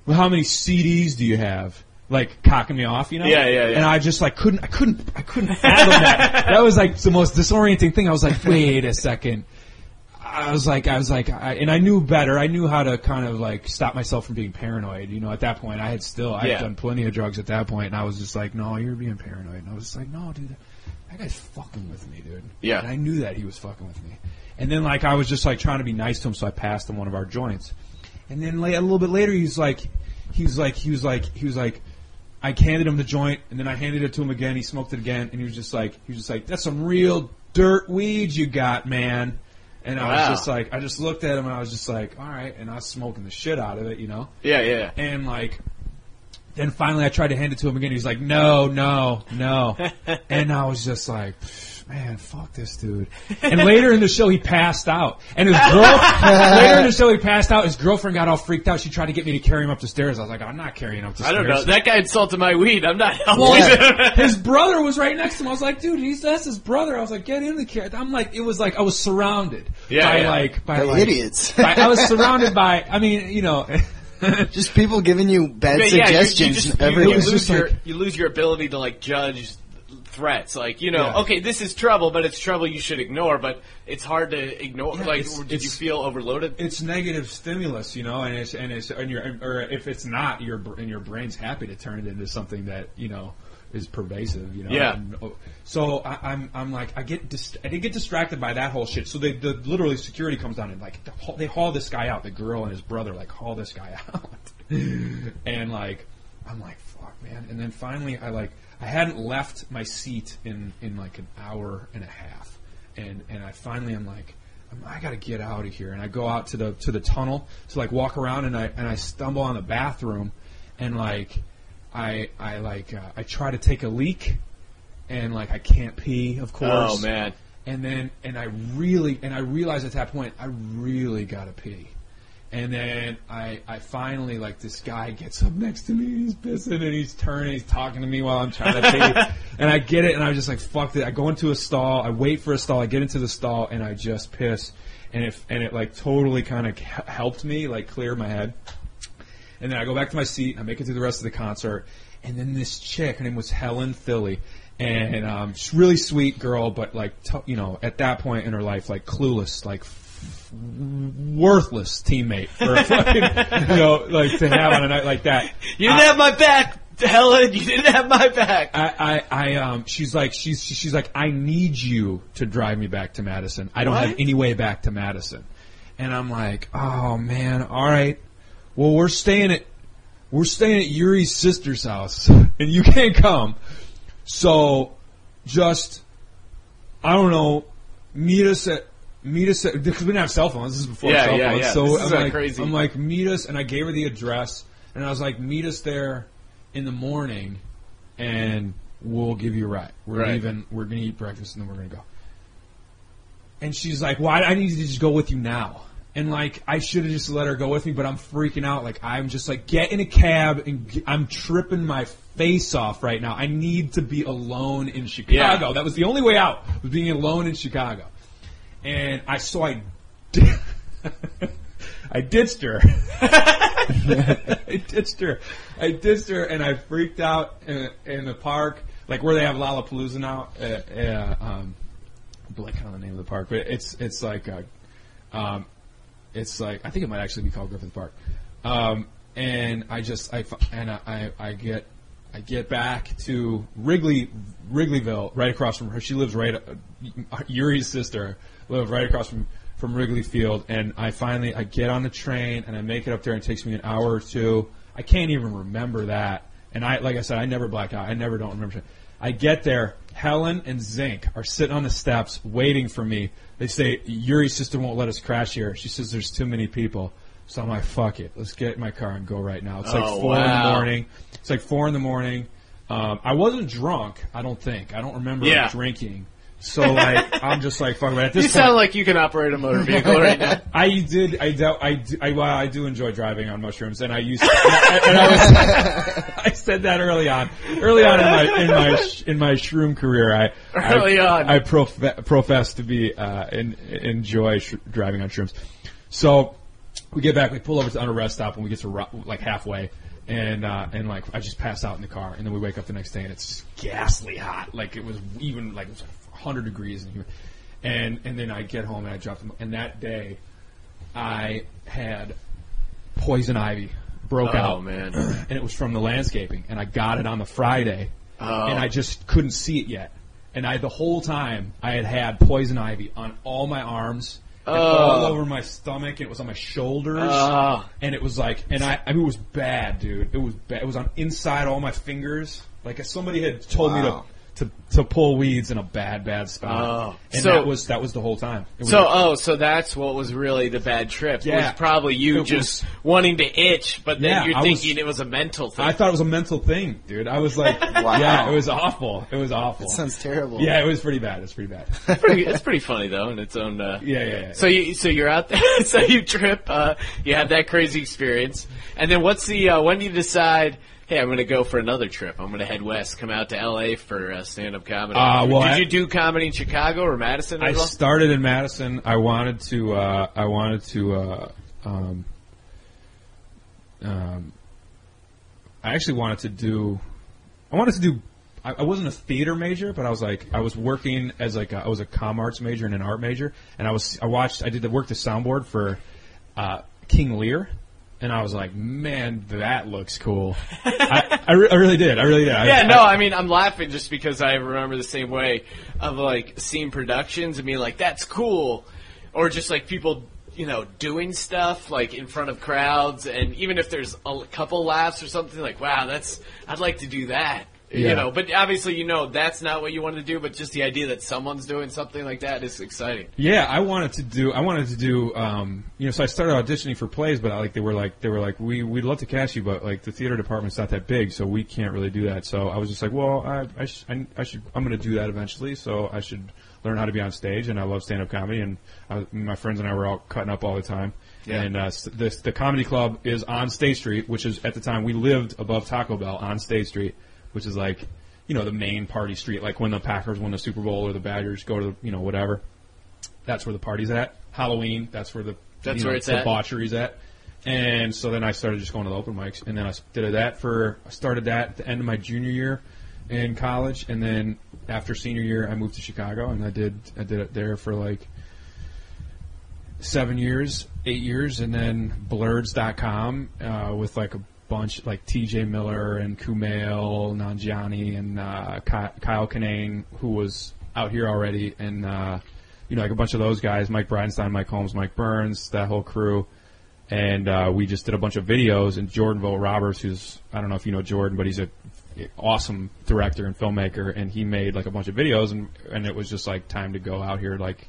well, how many C Ds do you have? Like cocking me off, you know? Yeah, yeah, yeah. And I just like couldn't, I couldn't, I couldn't fathom that. That was like the most disorienting thing. I was like, wait a second. I was like, I was like, I, and I knew better. I knew how to kind of like stop myself from being paranoid. You know, at that point, I had still, I had yeah. done plenty of drugs at that point, and I was just like, no, you're being paranoid. And I was just like, no, dude, that guy's fucking with me, dude. Yeah. And I knew that he was fucking with me. And then like I was just like trying to be nice to him, so I passed him one of our joints. And then like, a little bit later, he's like, he's like, he was like, he was like. I handed him the joint, and then I handed it to him again. He smoked it again, and he was just like, he was just like, that's some real dirt weed you got, man. And wow. I was just like, I just looked at him, and I was just like, all right. And I was smoking the shit out of it, you know? Yeah, yeah. And like, then finally I tried to hand it to him again. He was like, no, no, no. And I was just like, man, fuck this dude. And later in the show, he passed out. And his girl, later in the show, he passed out. His girlfriend got all freaked out. She tried to get me to carry him up the stairs. I was like, I'm not carrying him up the stairs. I don't know. That guy insulted my weed. I'm not helping. Well, his brother was right next to him. I was like, dude, he's that's his brother. I was like, get in the car. I'm like, it was like I was surrounded yeah, by yeah. like by like, idiots. By, I was surrounded by. I mean, you know. Just people giving you bad but, yeah, suggestions. You, you, just, you, you, lose your, like, you lose your ability to like judge. Threats, like, you know, yeah. okay, this is trouble, but it's trouble you should ignore, but it's hard to ignore. Yeah, like, did you feel overloaded? It's negative stimulus, you know, and it's and it's and your or if it's not your and your brain's happy to turn it into something that you know is pervasive, you know. Yeah. And, so I, I'm I'm like I get dist- I did get distracted by that whole shit. So they the, literally security comes down and like they haul this guy out. The girl and his brother like haul this guy out, and like I'm like fuck, man. And then finally I like. I hadn't left my seat in, in like an hour and a half, and, and I finally am like, I'm, I gotta get out of here, and I go out to the to the tunnel to like walk around, and I and I stumble on the bathroom, and like, I I like uh, I try to take a leak, and like I can't pee, of course. Oh man! And then and I really and I realize at that point I really gotta pee. And then I, I finally, like, this guy gets up next to me, and he's pissing, and he's turning, he's talking to me while I'm trying to pee. And I get it, and I'm just like, fuck it. I go into a stall, I wait for a stall, I get into the stall, and I just piss. And it, and it like, totally kind of helped me, like, clear my head. And then I go back to my seat, and I make it through the rest of the concert. And then this chick, her name was Helen Philly. And um, she's a really sweet girl, but, like, t- you know, at that point in her life, like, clueless, like, worthless teammate for a fucking, you know, like to have on a night like that. You didn't I, have my back, Helen. You didn't have my back. I, I, I um, she's like, she's, she's like, I need you to drive me back to Madison. I don't what? have any way back to Madison. And I'm like, oh man, all right. Well, we're staying at, we're staying at Yuri's sister's house, and you can't come. So, just, I don't know, meet us at. Meet us at, because we didn't have cell phones. This is before yeah, cell phones. Yeah, yeah. So this I'm, is like, crazy. I'm like, meet us, and I gave her the address, and I was like, meet us there in the morning, and we'll give you a ride. We're right. leaving. We're gonna eat breakfast, and then we're gonna go. And she's like, well, I need to just go with you now. And like, I should have just let her go with me, but I'm freaking out. Like, I'm just like, get in a cab, and get, I'm tripping my face off right now. I need to be alone in Chicago. Yeah. That was the only way out. Was being alone in Chicago. And I so I, di- I ditched her. I ditched her. I ditched her, and I freaked out in, in the park, like where they have Lollapalooza now. Uh, uh, um, I'm blanking on the name of the park, but it's it's like, a, um, it's like I think it might actually be called Griffith Park. Um, and I just I and I I get. I get back to Wrigley, Wrigleyville, right across from her. She lives right, uh, Yuri's sister lived right across from, from Wrigley Field. And I finally, I get on the train, and I make it up there, and it takes me an hour or two. I can't even remember that. And I, like I said, I never black out. I never don't remember shit. I get there. Helen and Zink are sitting on the steps waiting for me. They say, Yuri's sister won't let us crash here. She says there's too many people. So I'm like, fuck it. Let's get in my car and go right now. It's oh, like four wow. in the morning. It's like four in the morning. Um, I wasn't drunk, I don't think. I don't remember yeah. drinking. So like I'm just like fuck. But at this you point, sound like you can operate a motor vehicle right now. I did. I doubt. I do, I, well, I do enjoy driving on mushrooms, and I used. To, and, and I, was, I said that early on. Early on in my in my in my shroom career, I early I, on I prof- profess to be uh, in, enjoy sh- driving on shrooms. So we get back. We pull over to on a rest stop, and we get to like halfway. And uh, and like I just pass out in the car, and then we wake up the next day, and it's ghastly hot. Like it was even like it was like one hundred degrees in here. And and then I get home and I drop them. And that day, I had poison ivy broke oh, out. Oh man! And it was from the landscaping, and I got it on the Friday, oh. and I just couldn't see it yet. And I the whole time I had had poison ivy on all my arms. And uh, all over my stomach. It was on my shoulders, uh, and it was like, and I, I mean, it was bad, dude. It was bad. It was on inside all my fingers. Like if somebody had told wow. me to, to to pull weeds in a bad, bad spot, uh, and so, that was that was the whole time. It was so, like, oh, so that's what was really the bad trip. Yeah, it was probably you just was, wanting to itch, but then yeah, you're I thinking was, it was a mental thing. I thought it was a mental thing, dude. I was like, wow. yeah, it was awful. It was awful. That sounds terrible. Yeah, it was pretty bad. It's pretty bad. It's pretty, it's pretty funny though, in its own. Uh, yeah, yeah, yeah. So you, so you're out there. So you trip. Uh, you have that crazy experience, and then what's the? Uh, when do you decide? Hey, I'm going to go for another trip. I'm going to head west, come out to L A for uh, stand-up comedy. Uh, well, Did I, you do comedy in Chicago or Madison? I well? started in Madison. I wanted to. Uh, I wanted to. Uh, um, um, I actually wanted to do. I wanted to do. I, I wasn't a theater major, but I was like I was working as like a, I was a com arts major and an art major, and I was I watched I did the work the soundboard for uh, King Lear. And I was like, man, that looks cool. I, I, re- I really did. I really did. I, yeah, no, I, I mean, I'm laughing just because I remember the same way of, like, seeing productions and being like, that's cool. Or just, like, people, you know, doing stuff, like, in front of crowds. And even if there's a couple laughs or something, like, wow, that's – I'd like to do that. Yeah. You know, but obviously, you know, that's not what you wanted to do, but just the idea that someone's doing something like that is exciting. Yeah, I wanted to do, I wanted to do, um, you know, so I started auditioning for plays, but I, like, they were like, they were like, we, we'd love to cast you, but like the theater department's not that big, so we can't really do that. So I was just like, well, I, I, sh- I, I should, I'm going to do that eventually, so I should learn how to be on stage, and I love stand-up comedy, and I, my friends and I were all cutting up all the time. Yeah. And uh, this, the comedy club is on State Street, which is, at the time, we lived above Taco Bell on State Street. Which is like, you know, the main party street. Like when the Packers win the Super Bowl or the Badgers go to, you know, whatever. That's where the party's at. Halloween. That's where the that's you know, where it's debauchery's at. at. And so then I started just going to the open mics, and then I did that for I started that at the end of my junior year in college, and then after senior year I moved to Chicago, and I did I did it there for like seven years, eight years, and then Blurds dot com uh, with like a. bunch like T J Miller and Kumail Nanjiani and uh, Kyle Kinane, who was out here already, and uh, you know, like a bunch of those guys, Mike Bridenstine, Mike Holmes, Mike Burns, that whole crew, and uh, we just did a bunch of videos. And Jordan Vogt Roberts, who's I don't know if you know Jordan, but he's a awesome director and filmmaker, and he made like a bunch of videos, and and it was just like time to go out here, like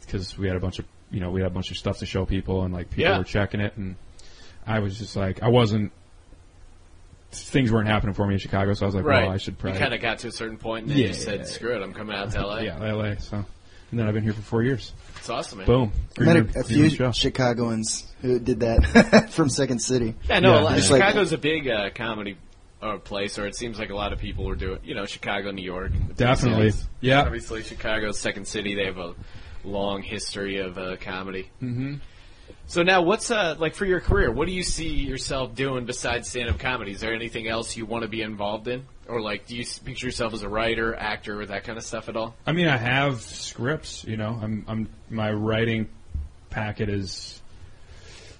because uh, we had a bunch of you know we had a bunch of stuff to show people, and like people yeah. were checking it and. I was just like, I wasn't, things weren't happening for me in Chicago, so I was like, right. well, I should probably. You kind of got to a certain point, and then yeah, you said, yeah, screw yeah. it, I'm coming out to L A. yeah, L A, so. And then I've been here for four years. It's awesome, man. Boom. Green I met a, a few show. Chicagoans who did that from Second City. Yeah, no, yeah. A lot, Chicago's like, a big uh, comedy uh, place, or it seems like a lot of people are doing, you know, Chicago, New York. Definitely, yeah. Obviously, Chicago's Second City, they have a long history of uh, comedy. Mm-hmm. So now what's, uh, like, for your career, what do you see yourself doing besides stand-up comedy? Is there anything else you want to be involved in? Or, like, do you picture yourself as a writer, actor, or that kind of stuff at all? I mean, I have scripts, you know. I'm, I'm my writing packet is,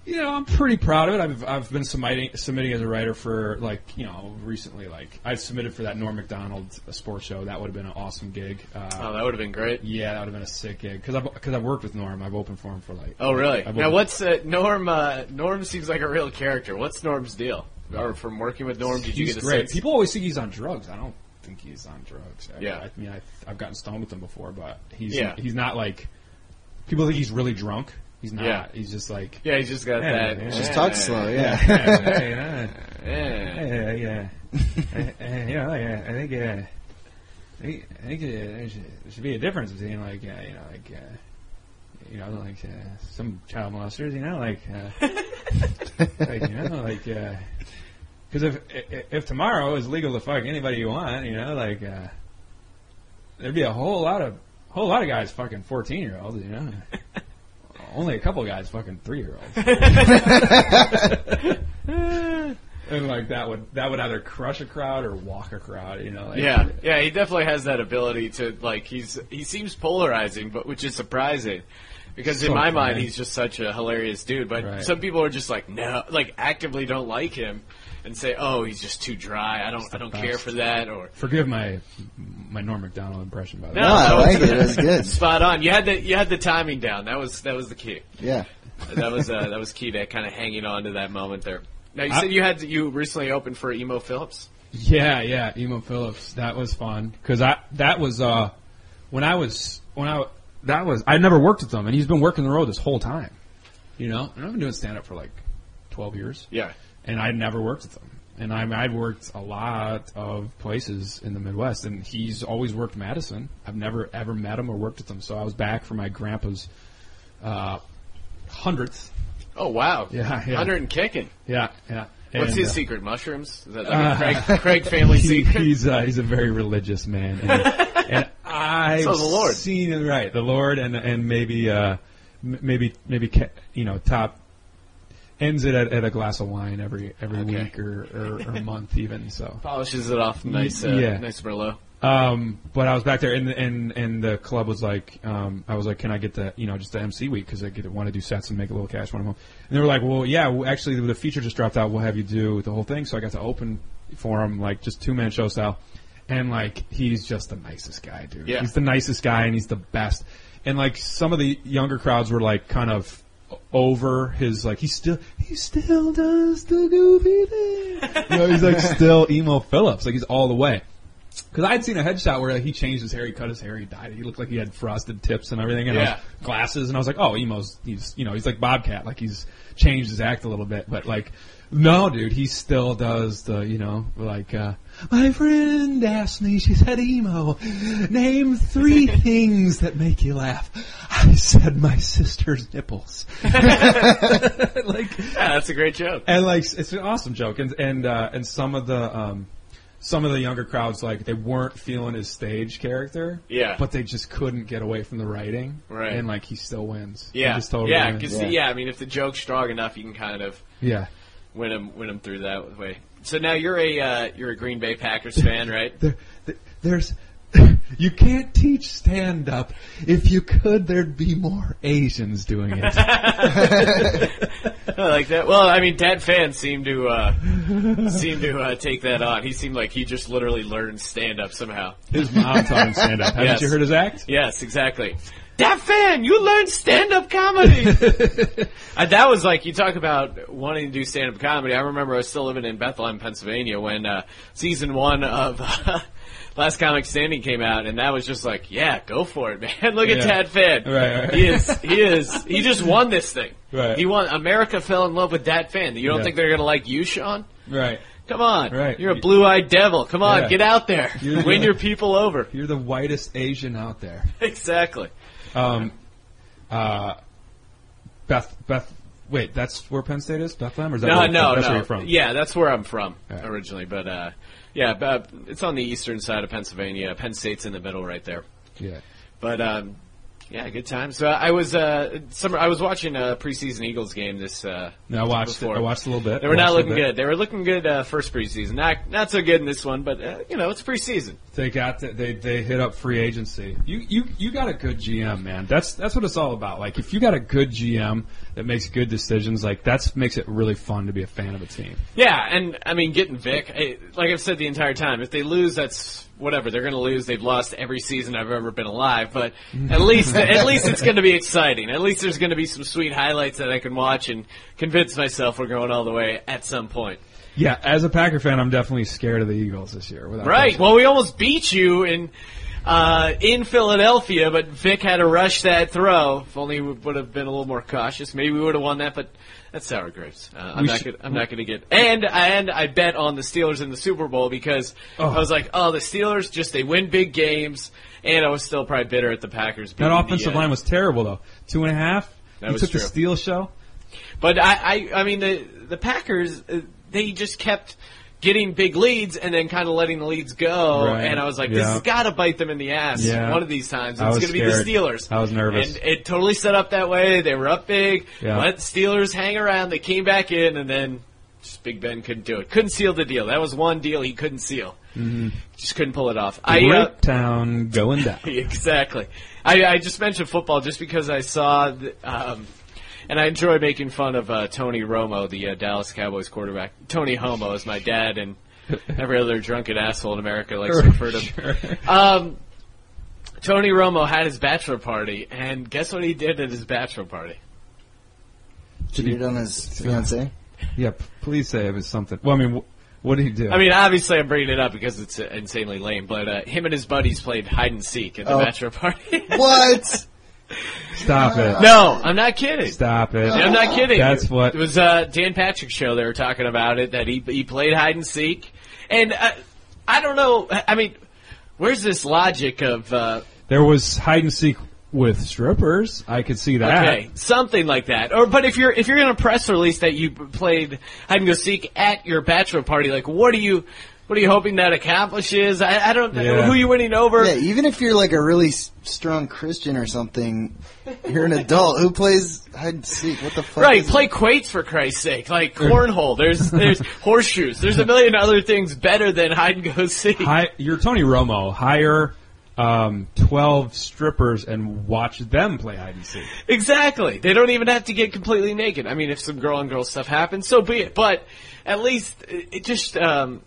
you know, I'm pretty proud of it. I've I've been submitting, submitting as a writer for, like, you know, recently, like, I submitted for that Norm MacDonald sports show. That would have been an awesome gig. Uh, oh, that would have been great. Yeah, that would have been a sick gig. Because I've, cause I've worked with Norm. I've opened for him for, like... Oh, really? I've now, what's... Uh, Norm uh, Norm seems like a real character. What's Norm's deal? Or from working with Norm, did you get a great sense? People always think he's on drugs. I don't think he's on drugs. I, yeah. I mean, I, I've gotten stoned with him before, but he's yeah. he's not, like... People think he's really drunk. He's not. Yeah. He's just like. Yeah, he's just got hey, that. Yeah, just talk yeah, slow. Yeah. Yeah. Yeah. Yeah. Yeah. Yeah. I think. Yeah. I think, I think there should be a difference between, like, uh, you know, like, uh, you know, like uh, some child molesters, you know, like, uh, like you know, like, because uh, if if tomorrow is legal to fuck anybody you want, you know, like, uh, there'd be a whole lot of whole lot of guys fucking fourteen-year-olds, you know. Only a couple guys fucking three-year-olds. And, like, that would that would either crush a crowd or walk a crowd, you know? Like, yeah, yeah, he definitely has that ability to, like, he's he seems polarizing, but which is surprising. Because so in my funny. mind, he's just such a hilarious dude. But right. some people are just like, no, like, actively don't like him and say, oh, he's just too dry. I don't I don't best. care for that. Or Forgive my my Norm MacDonald impression, by the way. No, no I like it. It was good. Spot on. You had the you had the timing down. That was that was the key. Yeah. That was uh, that was key to kind of hanging on to that moment there. Now, you I, said you had to, you recently opened for Emo Phillips? Yeah, yeah, Emo Phillips. That was fun. Because I that was, uh, when I was, when I, that was, I never worked with him, and he's been working the road this whole time. You know? And I've been doing stand-up for, like, twelve years. Yeah. And I'd never worked with him. And I, I'd worked a lot of places in the Midwest, and he's always worked Madison. I've never, ever met him or worked with him. So I was back for my grandpa's uh, hundredth. Oh, wow. Yeah, yeah. one hundred and kicking. Yeah, yeah. What's and, his uh, secret? Mushrooms? Is that like uh, Craig, Craig family he, secret? He's uh, he's a very religious man. And, and I've so the Lord. seen it right. The Lord and and maybe, uh, maybe, maybe you know, top ends it at, at a glass of wine every every okay. week or, or, or month even. So polishes it off nice, uh, yeah. nice Merlot. Um, but I was back there, and and and the club was like, um, I was like, can I get the, you know, just the M C week because I get to want to do sets and make a little cash when I'm home. And they were like, well, yeah, well, actually the feature just dropped out. We'll have you do the whole thing. So I got to open for him, like just two man show style, and like he's just the nicest guy, dude. Yeah. He's the nicest guy, and he's the best. And like some of the younger crowds were like kind of over his, like he still he still does the goofy thing. You know, he's like still Emo Phillips, like he's all the way. Because I had seen a headshot where like, he changed his hair, he cut his hair, he dyed it. He looked like he had frosted tips and everything, and yeah. I was, glasses. And I was like, oh, Emo's, he's, you know, he's like Bobcat, like he's changed his act a little bit. But like, no, dude, he still does the, you know, like, uh, my friend asked me, she said, Emo, name three things that make you laugh. I said, my sister's nipples. Like, yeah, that's a great joke. And like, it's an awesome joke. And, and, uh, and some of the, um, some of the younger crowds, like, they weren't feeling his stage character. Yeah. But they just couldn't get away from the writing. Right. And, like, he still wins. Yeah. He just totally yeah, wins. Yeah. yeah, I mean, if the joke's strong enough, you can kind of yeah. win him win him through that way. So now you're a uh, you're a Green Bay Packers fan, right? there, there, there's... You can't teach stand-up. If you could, there'd be more Asians doing it. I like that. Well, I mean, Dad fans seem to uh, seem to uh, take that on. He seemed like he just literally learned stand-up somehow. His mom taught him stand-up. Haven't yes. you heard his act? Yes, exactly. Dad fan, you learned stand-up comedy. uh, that was like, you talk about wanting to do stand-up comedy. I remember I was still living in Bethlehem, Pennsylvania, when uh, season one of... Uh, Last Comic Standing came out, and that was just like, yeah, go for it, man. Look yeah. at Tad Fan. Right, right. He is, he is, he just won this thing. Right. He won. America fell in love with Tad Fan. You don't yeah. think they're going to like you, Sean? Right. Come on. Right. You're a blue-eyed devil. Come on, yeah. get out there. You're Win the, your people over. You're the whitest Asian out there. Exactly. Um, uh, Beth, Beth, wait, that's where Penn State is? Bethlehem? Or is that no, where, no, that's no. where you're from? Yeah, that's where I'm from right. originally, but, uh, yeah, it's on the eastern side of Pennsylvania. Penn State's in the middle, right there. Yeah, but um, yeah, good time. So I was uh, summer. I was watching a preseason Eagles game this. Uh, no, I watched. It. I watched a little bit. They were not looking good. They were looking good uh, first preseason. Not not so good in this one, but uh, you know, it's preseason. They got the, they they hit up free agency. You you you got a good G M, man. That's that's what it's all about. Like if you got a good G M that makes good decisions, like that's makes it really fun to be a fan of a team. Yeah, and I mean getting Vic, I, like I've said the entire time, if they lose, that's whatever. They're going to lose. They've lost every season I've ever been alive, but at least at least it's going to be exciting. At least there's going to be some sweet highlights that I can watch and convince myself we're going all the way at some point. Yeah, as a Packer fan, I'm definitely scared of the Eagles this year. Right. Question. Well, we almost beat you in uh, in Philadelphia, but Vic had to rush that throw. If only we would have been a little more cautious, maybe we would have won that, but that's sour grapes. Uh, I'm, not gonna, I'm not going to get – and and I bet on the Steelers in the Super Bowl because oh. I was like, oh, the Steelers, just they win big games, and I was still probably bitter at the Packers. That offensive the, uh, line was terrible, though. Two and a half. That you was took true. The Steel show. But, I, I, I mean, the, the Packers, they just kept – getting big leads and then kind of letting the leads go. Right. And I was like, this yeah. has got to bite them in the ass yeah. one of these times. It's going to be the Steelers. I was nervous. And it totally set up that way. They were up big. Yeah. Let the Steelers hang around. They came back in, and then just Big Ben couldn't do it. Couldn't seal the deal. That was one deal he couldn't seal. Mm-hmm. Just couldn't pull it off. I, uh, town going down. Exactly. I, I just mentioned football just because I saw the, um, – and I enjoy making fun of uh, Tony Romo, the uh, Dallas Cowboys quarterback. Tony Homo is my dad, and every other drunken asshole in America likes to refer to him. Um, Tony Romo had his bachelor party, and guess what he did at his bachelor party? Cheated on his fiancée? Yeah, please say it was something. Well, I mean, wh- what did he do? I mean, obviously I'm bringing it up because it's uh, insanely lame, but uh, him and his buddies played hide-and-seek at the oh. bachelor party. What? Stop it. No, I'm not kidding. Stop it. I'm not kidding. That's what... It was uh, Dan Patrick's show they were talking about it, that he he played hide-and-seek. And uh, I don't know... I mean, where's this logic of... Uh, there was hide-and-seek with strippers. I could see that. Okay, something like that. Or, but if you're if you're in a press release that you played hide-and-go-seek at your bachelor party, like, what do you... What are you hoping that accomplishes? I, I don't know. Yeah. Who are you winning over? Yeah, even if you're like a really s- strong Christian or something, you're an adult. Who plays hide and seek? What the fuck? Right, play it? Quates for Christ's sake. Like cornhole. There's there's horseshoes. There's a million other things better than hide and go seek. Hi, you're Tony Romo. Hire um, twelve strippers and watch them play hide and seek. Exactly. They don't even have to get completely naked. I mean, if some girl on girl stuff happens, so be it. But at least it just. Um,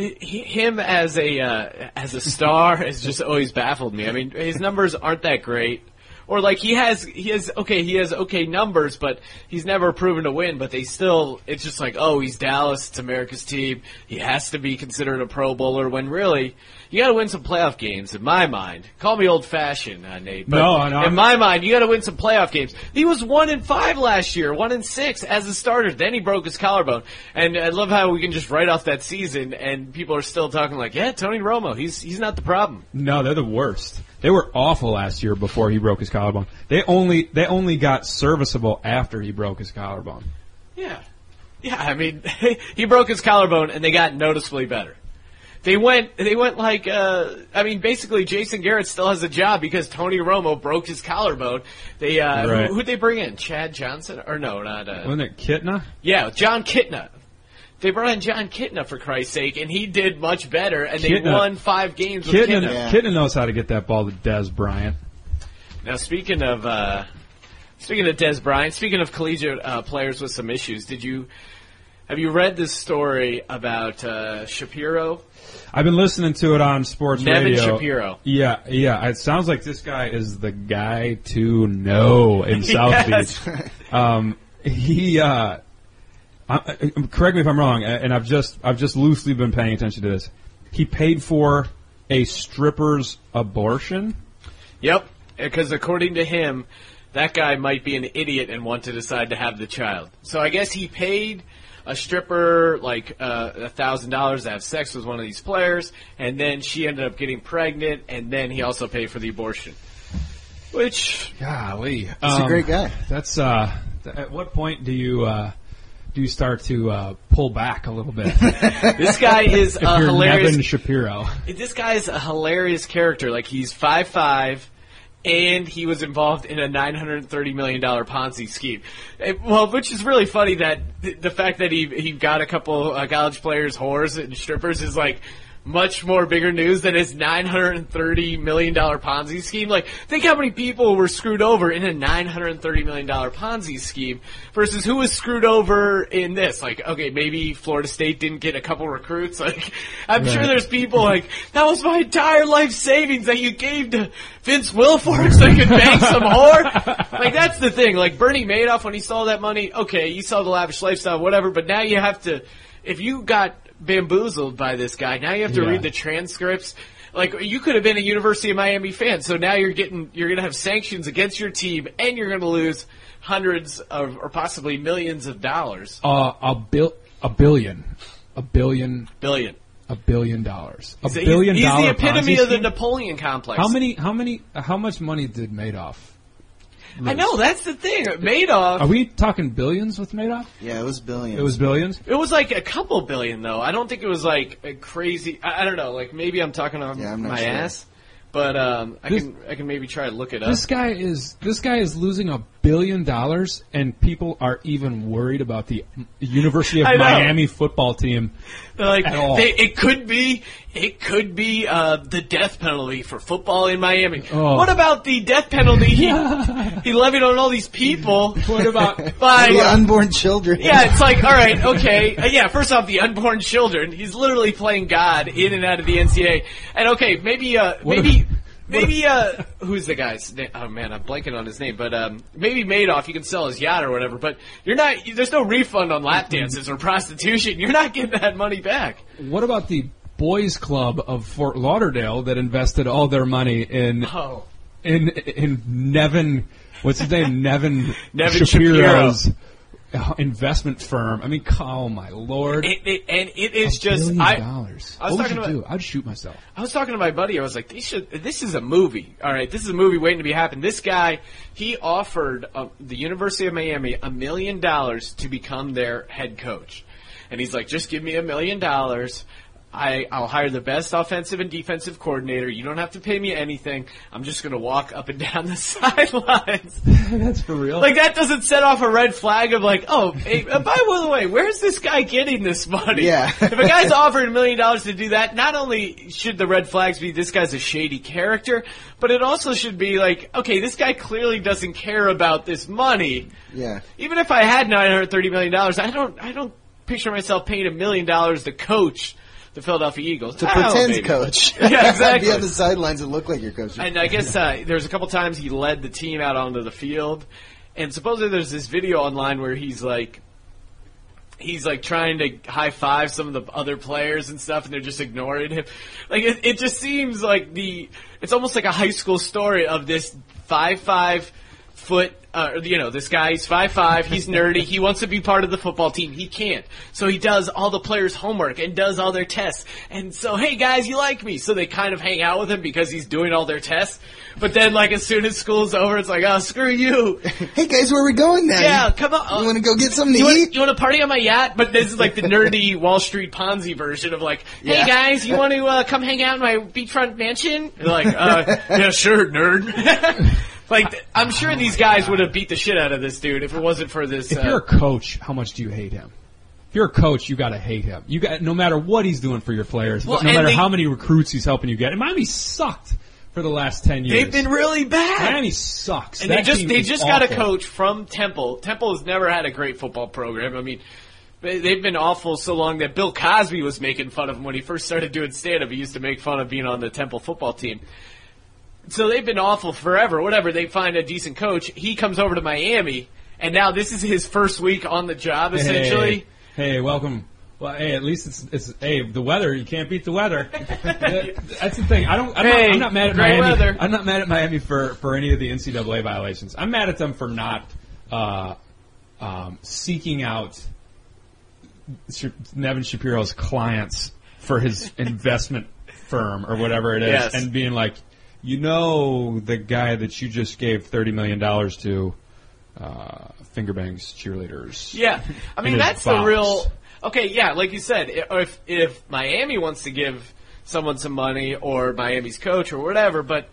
Him as a uh, as a star has just always baffled me. I mean, his numbers aren't that great, or like he has he has okay he has okay numbers, but he's never proven to win. But they still, it's just like, oh, he's Dallas, it's America's team, he has to be considered a Pro Bowler. When really, you got to win some playoff games. In my mind, call me old fashioned, uh, Nate. But no, no, in my mind, you got to win some playoff games. He was one in five last year, one in six as a starter. Then he broke his collarbone, and I love how we can just write off that season, and people are still talking like, yeah, Tony Romo, he's he's not the problem. No, they're the worst. They were awful last year before he broke his collarbone. They only they only got serviceable after he broke his collarbone. Yeah, yeah. I mean, he broke his collarbone, and they got noticeably better. They went. They went like. Uh, I mean, basically, Jason Garrett still has a job because Tony Romo broke his collarbone. They uh, right. who, who'd they bring in? Chad Johnson or no, not uh, wasn't it Kitna? Yeah, John Kitna. They brought in John Kitna for Christ's sake, and he did much better. And Kitna. They won five games. Kitna, with Kitna. Yeah. Kitna knows how to get that ball to Dez Bryant. Now, speaking of uh, speaking of Dez Bryant, speaking of collegiate uh, players with some issues, did you have you read this story about uh, Shapiro? I've been listening to it on sports Nevin radio. Nevin Shapiro. Yeah, yeah. It sounds like this guy is the guy to know in South yes. Beach. Um, he, uh, I, correct me if I'm wrong, and I've just I've just loosely been paying attention to this. He paid for a stripper's abortion? Yep, because according to him, that guy might be an idiot and want to decide to have the child. So I guess he paid... a stripper, like uh, one thousand dollars to have sex with one of these players, and then she ended up getting pregnant, and then he also paid for the abortion. Which, golly, he's um, a great guy. That's uh, th- at what point do you uh, do you start to uh, pull back a little bit? This guy is if a you're hilarious. Nevin Shapiro. This guy is a hilarious character. Like he's five foot five. And he was involved in a nine hundred thirty million dollars Ponzi scheme. It, well, which is really funny that th- the fact that he he got a couple uh, college players, whores, and strippers is like much more bigger news than his nine hundred thirty million dollars Ponzi scheme. Like, think how many people were screwed over in a nine hundred thirty million dollars Ponzi scheme versus who was screwed over in this. Like, okay, maybe Florida State didn't get a couple recruits. Like, I'm right. sure there's people like, that was my entire life savings that you gave to Vince Wilfork so you could bang some whore. Like, that's the thing. Like, Bernie Madoff, when he saw that money, okay, you saw the lavish lifestyle, whatever, but now you have to, if you got bamboozled by this guy. Now you have to yeah. read the transcripts Like, you could have been a University of Miami fan, so now you're getting you're going to have sanctions against your team, and you're going to lose hundreds of or possibly millions of dollars. Uh, a bill, a billion, a billion, billion, a billion dollars. A he's billion a, he's, dollar. He's the epitome Ponzi of the Napoleon complex. How many? How many? How much money did Madoff lose? I know, that's the thing. Madoff. Are we talking billions with Madoff? Yeah, it was billions. It was billions? It was like a couple billion, though. I don't think it was like a crazy. I, I don't know. Like, maybe I'm talking on yeah, I'm my sure. ass. But um, I this, can I can maybe try to look it up. This guy is this guy is losing a billion dollars, and people are even worried about the University of Miami football team. They're like, at all. They, it could be it could be uh, the death penalty for football in Miami. Oh. What about the death penalty he he levied on all these people? What about by, the unborn children? Yeah, it's like, all right, okay, uh, yeah. First off, the unborn children. He's literally playing God in and out of the N C A A. And okay, maybe uh, maybe. Maybe, uh, who's the guy's name? Oh, man, I'm blanking on his name. But um, maybe Madoff, you can sell his yacht or whatever. But you're not. There's no refund on lap dances or prostitution. You're not getting that money back. What about the boys' club of Fort Lauderdale that invested all their money in oh. in in Nevin, what's his name, Nevin, Nevin Shapiro's Shapiro. investment firm. I mean, oh my lord! It, it, and it is just. I, dollars. I was what talking would you about, do? I'd shoot myself. I was talking to my buddy. I was like, "This should. This is a movie. All right, this is a movie waiting to be happened." This guy, he offered uh, the University of Miami a million dollars to become their head coach, and he's like, "Just give me a million dollars. I, I'll hire the best offensive and defensive coordinator. You don't have to pay me anything. I'm just going to walk up and down the sidelines." That's for real. Like, that doesn't set off a red flag of like, oh, hey, by the way, where's this guy getting this money? Yeah. If a guy's offering a million dollars to do that, not only should the red flags be this guy's a shady character, but it also should be like, okay, this guy clearly doesn't care about this money. Yeah. Even if I had nine hundred thirty million dollars, I don't, I don't picture myself paying a million dollars to coach the Philadelphia Eagles. To pretend know, coach. Yeah, exactly. Be on the sidelines and look like you're coaching. And I guess uh, there's a couple times he led the team out onto the field. And supposedly there's this video online where he's like, he's like trying to high-five some of the other players and stuff, and they're just ignoring him. Like, it, it just seems like the, it's almost like a high school story of this five-five foot, uh, you know, this guy, he's five five, he's nerdy, he wants to be part of the football team, he can't. So he does all the players' homework and does all their tests. And so, hey guys, you like me. So they kind of hang out with him because he's doing all their tests. But then, like, as soon as school's over, it's like, oh, screw you. Hey guys, where are we going now? Yeah, come on. You want to go get something to you eat? Want, you want to party on my yacht? But this is like the nerdy Wall Street Ponzi version of like, hey yeah. guys, you want to uh, come hang out in my beachfront mansion? They're like, uh, yeah, sure, nerd. Like, I'm sure oh these guys God. would have beat the shit out of this dude if it wasn't for this. If uh, you're a coach, how much do you hate him? If you're a coach, you got to hate him. You got no matter what he's doing for your players, well, no matter they, how many recruits he's helping you get. And Miami sucked for the last ten years. They've been really bad. Miami sucks. And that they just they just got awful. a coach from Temple. Temple has never had a great football program. I mean, they've been awful so long that Bill Cosby was making fun of him when he first started doing stand-up. He used to make fun of being on the Temple football team. So they've been awful forever. Whatever, they find a decent coach. He comes over to Miami, and now this is his first week on the job, essentially. Hey, hey welcome. Well, hey, at least it's, it's hey the weather. You can't beat the weather. That's the thing. I don't. I'm, hey, not, I'm not mad at Miami. Weather. I'm not mad at Miami for, for any of the N C double A violations. I'm mad at them for not uh, um, seeking out Nevin Shapiro's clients for his investment firm or whatever it is, yes. and being like, you know, the guy that you just gave thirty million dollars to, uh, finger bangs cheerleaders. Yeah. I mean, that's the real. Okay, yeah, like you said, if if Miami wants to give someone some money or Miami's coach or whatever, but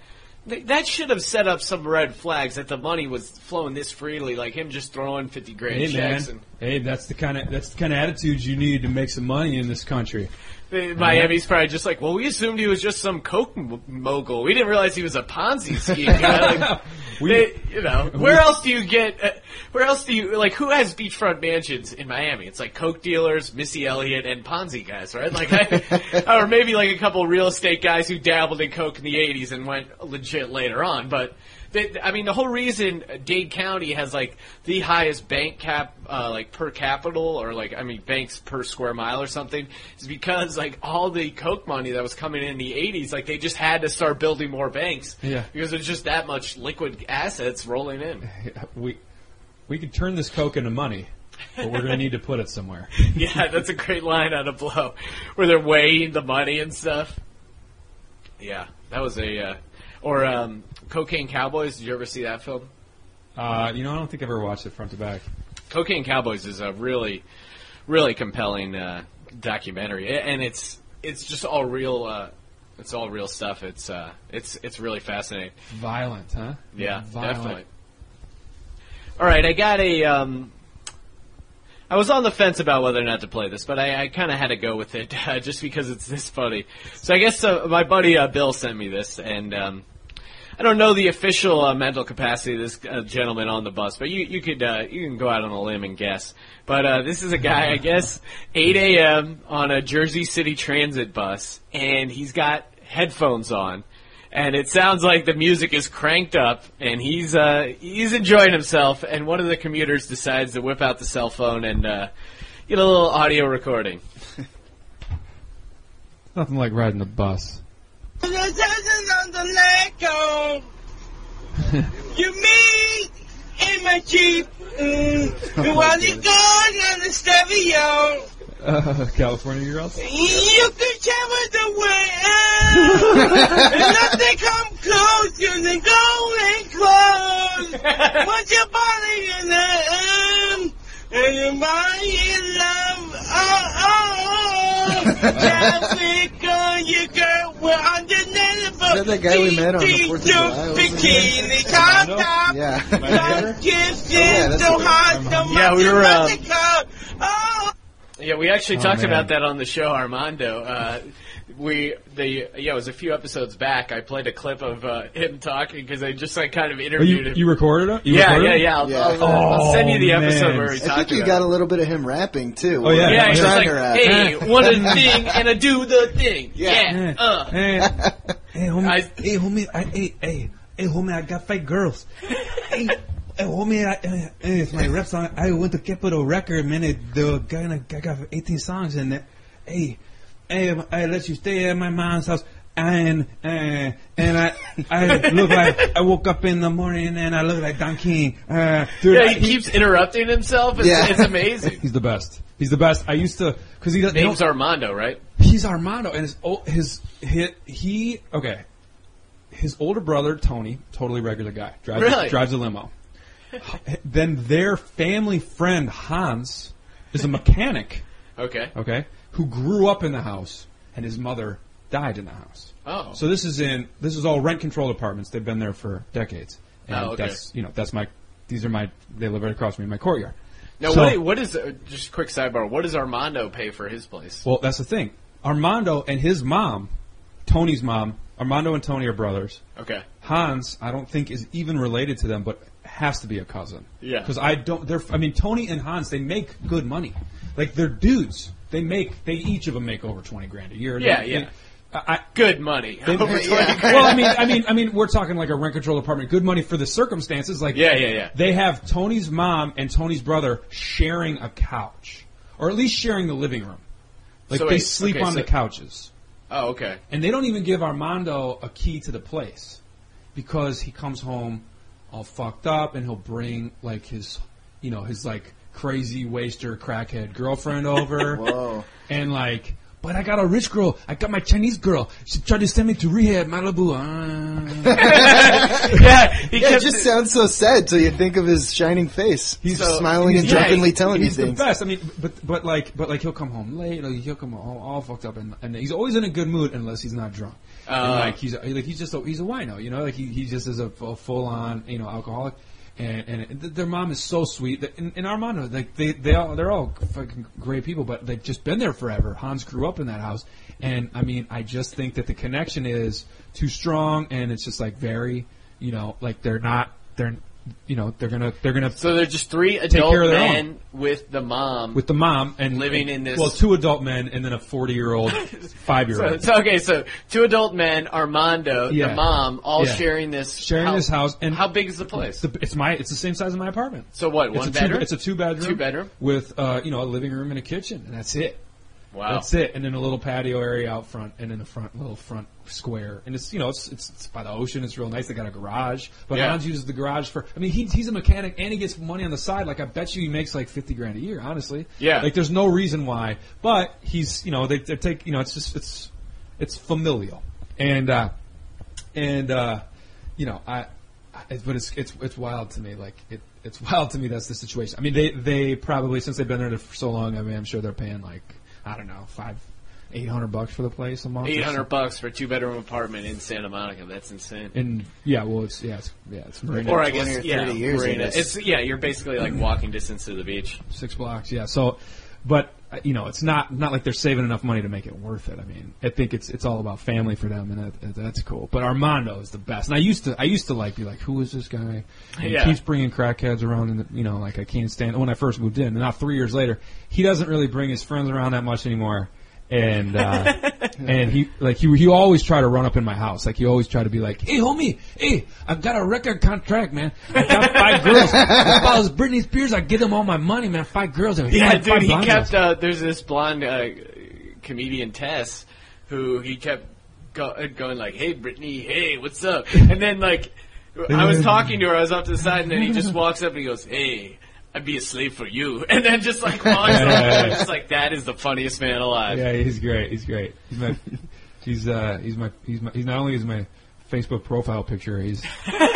th- that should have set up some red flags that the money was flowing this freely, like him just throwing fifty grand hey, checks. Man. And, hey, that's the kind of that's the kind of attitude you need to make some money in this country. Miami's probably just like, well, we assumed he was just some coke mogul. We didn't realize he was a Ponzi scheme. You know, like, we, they, you know where we, else do you get? Uh, where else do you like? Who has beachfront mansions in Miami? It's like coke dealers, Missy Elliott, and Ponzi guys, right? Like, I, or maybe like a couple real estate guys who dabbled in coke in the eighties and went legit later on, but. They, I mean, the whole reason Dade County has like the highest bank cap, uh, like per capita, or like I mean, banks per square mile or something, is because like all the coke money that was coming in, in the eighties, like they just had to start building more banks, yeah, because there's just that much liquid assets rolling in. We we could turn this coke into money. But we're going to need to put it somewhere. Yeah, that's a great line on a blow where they're weighing the money and stuff. Yeah, that was a uh, – or um, Cocaine Cowboys. Did you ever see that film? Uh, you know, I don't think I've ever watched it front to back. Cocaine Cowboys is a really, really compelling uh, documentary. And it's it's just all real uh, – it's all real stuff. It's, uh, it's, it's really fascinating. Violent, huh? Yeah, Violent. Definitely. All right, I got a um, – I was on the fence about whether or not to play this, but I, I kind of had to go with it uh, just because it's this funny. So I guess uh, my buddy uh, Bill sent me this, and um, I don't know the official uh, mental capacity of this uh, gentleman on the bus, but you, you could uh, you can go out on a limb and guess. But uh, this is a guy, I guess, eight a.m. on a Jersey City transit bus, and he's got headphones on. And it sounds like the music is cranked up, and he's uh, he's enjoying himself. And one of the commuters decides to whip out the cell phone and uh, get a little audio recording. Nothing like riding the bus. You meet in my Jeep. While you're gone on the stereo. Uh, California girls? You could travel the way out. If they come close, you can go and close. Put your body in the arm. And your body in love. Oh, oh, oh. Traffic on your girl. We're on the nether. Is that the guy we met on the fourth of July? Bikini top top. Yeah. Don't give in so hard. Yeah, we were out. Oh. Yeah, we actually oh, talked man. about that on the show, Armando. Uh, we the yeah, it was a few episodes back. I played a clip of uh, him talking because I just like kind of interviewed oh, you, him. You recorded it? You yeah, recorded yeah, yeah, I'll, yeah. I'll, I'll, I'll send you the episode man. where he talked about it. I think you got a little bit of him rapping too. Oh yeah, yeah. He's like, hey, what a thing and a do the thing. Yeah, yeah. yeah. Uh. Hey. hey, homie, I, hey, homie, I, hey, hey, hey, homie, I got five girls. hey. Hey, homie, I, uh, it's my rap song. I went to Capitol Record, man. The guy I got eighteen songs in there. Hey, hey, I let you stay at my mom's house, and uh, and I I look like I woke up in the morning and I look like Don King. Uh, dude, yeah, he I, keeps he, interrupting himself. It's, yeah. it's amazing. He's the best. He's the best. I used to because he doesn't. Name's Armando, right? He's Armando, and his old, his his he okay. His older brother Tony, totally regular guy, drives really? drives a limo. Then their family friend Hans is a mechanic. okay. Okay. Who grew up in the house, and his mother died in the house. Oh. So this is in this is all rent control apartments. They've been there for decades. And oh, okay. That's you know that's my these are my they live right across from me in my courtyard. Now so, what what is just a quick sidebar? What does Armando pay for his place? Well, that's the thing. Armando and his mom, Tony's mom. Armando and Tony are brothers. Okay. Hans, I don't think is even related to them, but. Has to be a cousin. Yeah. Because I don't, they're, I mean, Tony and Hans, they make good money. Like, they're dudes. They make, they each of them make over twenty grand a year. Yeah, they, yeah. They, I, good money. They, over twenty yeah. grand. Well, I mean, I mean, I mean, we're talking like a rent control apartment. Good money for the circumstances. Like, yeah, yeah, yeah. They have Tony's mom and Tony's brother sharing a couch. Or at least sharing the living room. Like, so they wait, sleep okay, on so, the couches. Oh, okay. And they don't even give Armando a key to the place because he comes home. All fucked up, and he'll bring like his, you know, his like crazy waster crackhead girlfriend over, Whoa. and like, but I got a rich girl, I got my Chinese girl. She tried to send me to rehab, Malibu. Uh. yeah, he yeah, it just it. sounds so sad. So you think of his shining face. He's so, smiling and yeah, drunkenly he, telling he's you things. He's the best. I mean, but but like but like he'll come home late. Like, he'll come home all fucked up, and and he's always in a good mood unless he's not drunk. And like he's like he's just a, he's a wino, you know. Like he, he just is a, a full on you know alcoholic, and, and their mom is so sweet. In, in Armando, like they they all they're all fucking great people, but they've just been there forever. Hans grew up in that house, and I mean, I just think that the connection is too strong, and it's just like very, you know, like they're not they're you know, they're gonna they're gonna. So they're just three adult men own. with the mom, with the mom, and living in this. Well, two adult men and then a forty-year-old, five-year-old. So, so okay, so two adult men, Armando, yeah. the mom, all yeah. sharing this sharing house. this house. And how big is the place? The, it's my it's the same size as my apartment. So what? One it's bedroom. Two, it's a two bedroom. Two bedroom with uh, you know, a living room and a kitchen, and that's it. Wow. That's it, and then a little patio area out front, and then a front little front square, and it's you know it's it's, it's by the ocean. It's real nice. They got a garage, but yeah. Hans uses the garage for. I mean, he, he's a mechanic, and he gets money on the side. Like I bet you he makes like fifty grand a year, honestly. Yeah. Like there's no reason why, but he's you know they, they take you know it's just it's it's familial, and uh, and uh, you know I, I but it's it's it's wild to me like it it's wild to me that's the situation. I mean they they probably since they've been there for so long. I mean I'm sure they're paying like. I don't know, five, eight hundred bucks for the place a month. Eight hundred bucks for a two-bedroom apartment in Santa Monica. That's insane. And yeah, well, it's yeah, it's, yeah, it's Marina. Or I guess yeah, years Marina. It's yeah, you're basically like walking distance to the beach. Six blocks, yeah. So, but you know, it's not not like they're saving enough money to make it worth it. I mean, I think it's it's all about family for them, and that, that's cool. But Armando is the best. And I used to I used to like be like, who is this guy? And yeah. He keeps bringing crackheads around, and you know, like I can't stand. When I first moved in, and now three years later. He doesn't really bring his friends around that much anymore, and uh, and he like he he always try to run up in my house. Like he always try to be like, "Hey homie, hey, I've got a record contract, man. I got five girls. If I was Britney Spears, I'd give them all my money, man. Five girls." And yeah, five, dude. Five he kept uh, there's this blonde uh, comedian Tess who he kept go- going like, "Hey Britney, hey, what's up?" And then like I was talking to her, I was off to the side, and then he just walks up and he goes, "Hey. I'd be a slave for you," and then just like, yeah, yeah, yeah. Just like that is the funniest man alive. Yeah, he's great. He's great. He's my, he's uh, he's my, he's my, he's not only is my Facebook profile picture. He's,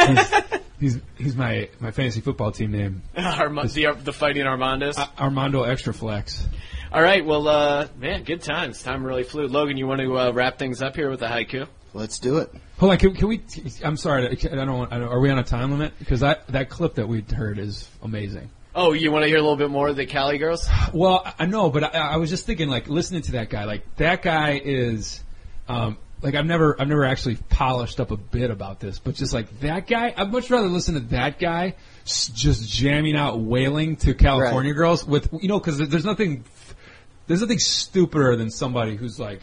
he's, he's, he's my, my fantasy football team name. Arma- the, uh, the fighting Armandos. Uh, Armando Extra Flex. All right, well, uh, man, good times. Time really flew. Logan, you want to uh, wrap things up here with a haiku? Let's do it. Hold on, can, can we? T- I'm sorry, I don't want. I don't, are we on a time limit? Because that that clip that we heard is amazing. Oh, you want to hear a little bit more of the Cali girls? Well, I know, but I, I was just thinking, like, listening to that guy. Like, that guy is, um, like, I've never I've never actually polished up a bit about this, but just, like, that guy, I'd much rather listen to that guy just jamming out, wailing to California right. girls with, you know, because there's nothing, there's nothing stupider than somebody who's, like,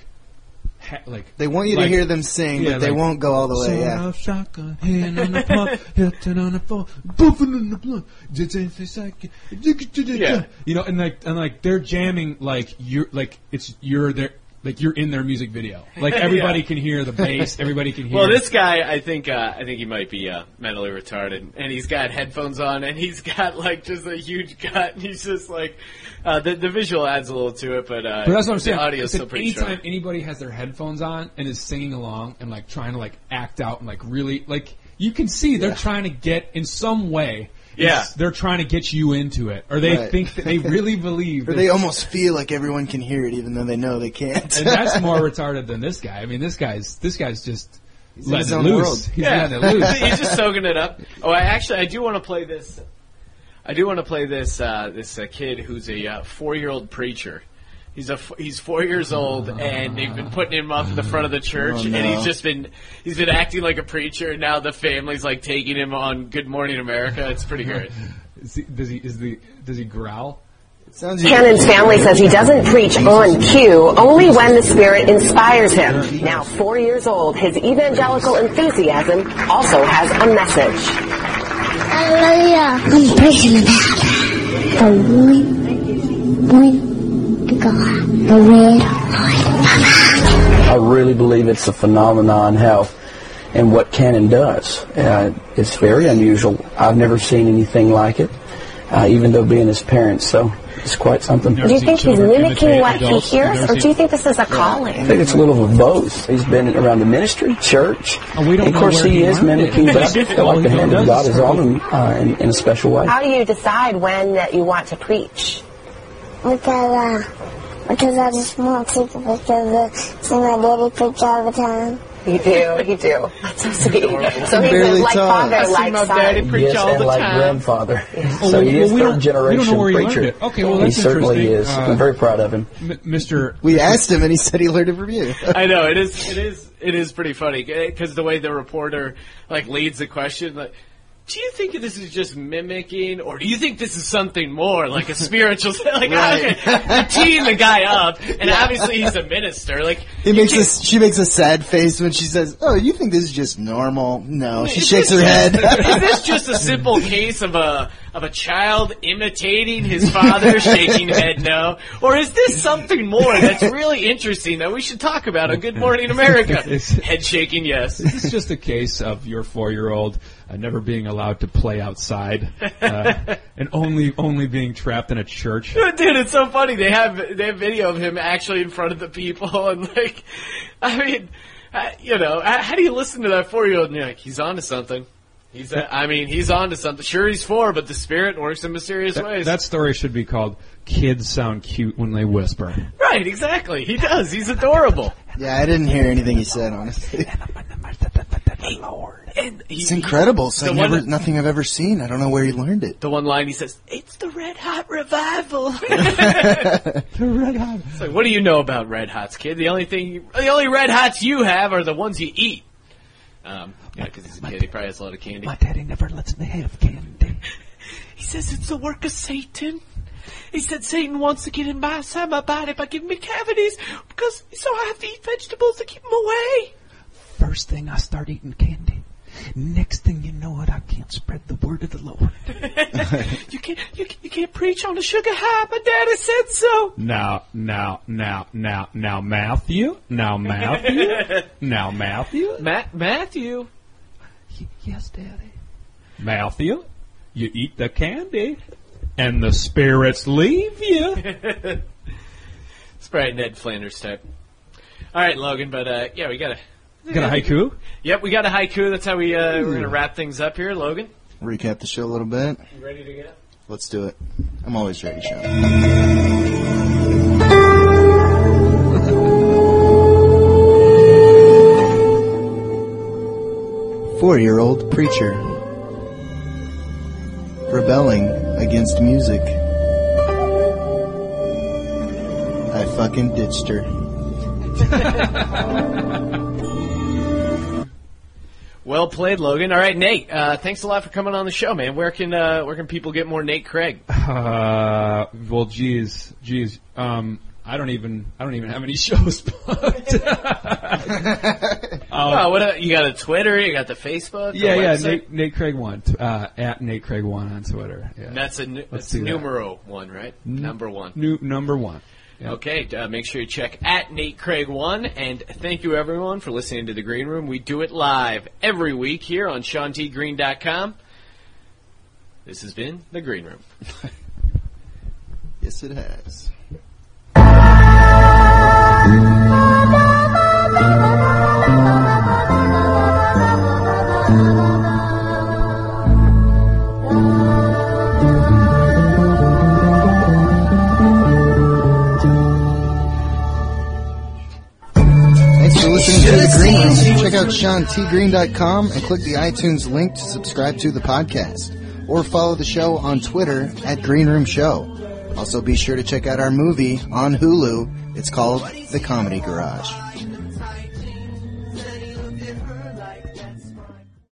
Ha- like they want you like, to hear them sing, yeah, but they like, won't go all the way. Yeah. Shotgun, hand on the pump, Hilton on the phone, buffing in the blunt, just second. You know, and like, and like they're jamming like you're like it's you're there, like you're in their music video. Like everybody yeah. can hear the bass, everybody can hear. Well, this guy, I think, uh, I think he might be uh, mentally retarded, and he's got headphones on, and he's got like just a huge gut, and he's just like. Uh, the, the visual adds a little to it, but, uh, but that's what I'm saying. The audio is still pretty strong. Anytime anybody has their headphones on and is singing along and like trying to like act out and like really like you can see they're yeah. trying to get in some way. Yeah, they're trying to get you into it, or they right. think that they really believe, or they almost feel like everyone can hear it even though they know they can't. And that's more retarded than this guy. I mean, this guy's this guy's just. He's letting in his own world. He's yeah. letting it loose. He's just soaking it up. Oh, I actually I do want to play this. I do want to play this uh, this uh, kid who's a uh, four-year-old preacher. He's a f- he's four years old, and they've been putting him up in the front of the church, oh, no. and he's just been he's been acting like a preacher. And now the family's like taking him on Good Morning America. It's pretty great. Is he, does he is the does he growl? Cannon's family says he doesn't preach on cue, only when the Spirit inspires him. Now four years old, his evangelical enthusiasm also has a message. Hallelujah. I'm preaching about the one, one to God, the red light. I really believe it's a phenomenon how and what Canon does. Uh, it's very unusual. I've never seen anything like it, uh, even though being his parents, so it's quite something. Do you think he's mimicking what he hears, or do you think this is a calling? I think it's a little of both. He's been around the ministry, church, and of course he is mimicking, but I feel like the hand of God is on him uh, in, in a special way. How do you decide when that you want to preach? Because, uh, because I just want people, because uh, see my daddy preach all the time. You do, you do. That's so sweet. So he's been like taught. Father, like son. Yes, all and the like time. grandfather. Yeah. So well, he is well, third generation preacher. Okay, well, that's he certainly is. Uh, I'm very proud of him. M- Mister We asked him, and he said he learned it from you. I know it is. It is. It is pretty funny because the way the reporter like leads the question, like, do you think this is just mimicking, or do you think this is something more, like a spiritual thing? Like, right. okay, you're teeing the guy up, and yeah. obviously he's a minister. Like, he makes a, she makes a sad face when she says, oh, you think this is just normal? No, she shakes her head. Is this just a simple case of a of a child imitating his father, shaking head no? Or is this something more that's really interesting that we should talk about on Good Morning America? Head shaking yes. Is this just a case of your four-year-old Uh, never being allowed to play outside, uh, and only only being trapped in a church. Dude, it's so funny. They have they have video of him actually in front of the people, and like, I mean, I, you know, I, how do you listen to that four-year-old? And you're like, he's onto something. He's, uh, I mean, he's onto something. Sure, he's four, but the spirit works in mysterious that, ways. That story should be called "Kids Sound Cute When They Whisper." Right? Exactly. He does. He's adorable. Yeah, I didn't hear anything he said, honestly. Lord. And he, it's incredible. So never, that, nothing I've ever seen. I don't know where he learned it. The one line he says, it's the Red Hot Revival. The Red Hot. It's like, what do you know about Red Hots, kid? The only thing, the only Red Hots you have are the ones you eat. Um, yeah, because he's a kid. He probably has a lot of candy. My daddy never lets me have candy. He says it's the work of Satan. He said Satan wants to get in my side, my body by giving me cavities because so I have to eat vegetables to keep him away. First thing, I start eating candy. Next thing you know it, I can't spread the word of the Lord. you, can't, you, you can't preach on the sugar high. My daddy said so. Now, now, now, now, now, Matthew. Now, Matthew. now, Matthew. Ma- Matthew. Y- yes, Daddy. Matthew, you eat the candy, and the spirits leave you. It's probably Ned Flanders type. All right, Logan, but uh, yeah, we got to... Got a haiku? Yep, we got a haiku. That's how we, uh, we're going to wrap things up here. Logan? Recap the show a little bit. You ready to go? Let's do it. I'm always ready to show. Four-year-old preacher rebelling against music. I fucking ditched her. Well played, Logan. All right, Nate. Uh, thanks a lot for coming on the show, man. Where can uh, where can people get more Nate Craig? Uh, well, geez, geez. Um, I don't even I don't even have any shows booked. um, well, what a, you got a Twitter? You got the Facebook? Yeah, the yeah. Nate, Nate Craig one uh, at Nate Craig one on Twitter. Yeah. And that's a n- that's numero that. one, right? N- number one. New number one. Yep. Okay, uh, make sure you check at Nate Craig one, and thank you, everyone, for listening to The Green Room. We do it live every week here on Sean T Green dot com. This has been The Green Room. Yes, it has. Listening to The Green Room, check out Sean T Green dot com and click the iTunes link to subscribe to the podcast. Or follow the show on Twitter at Green Room Show. Also be sure to check out our movie on Hulu. It's called The Comedy Garage.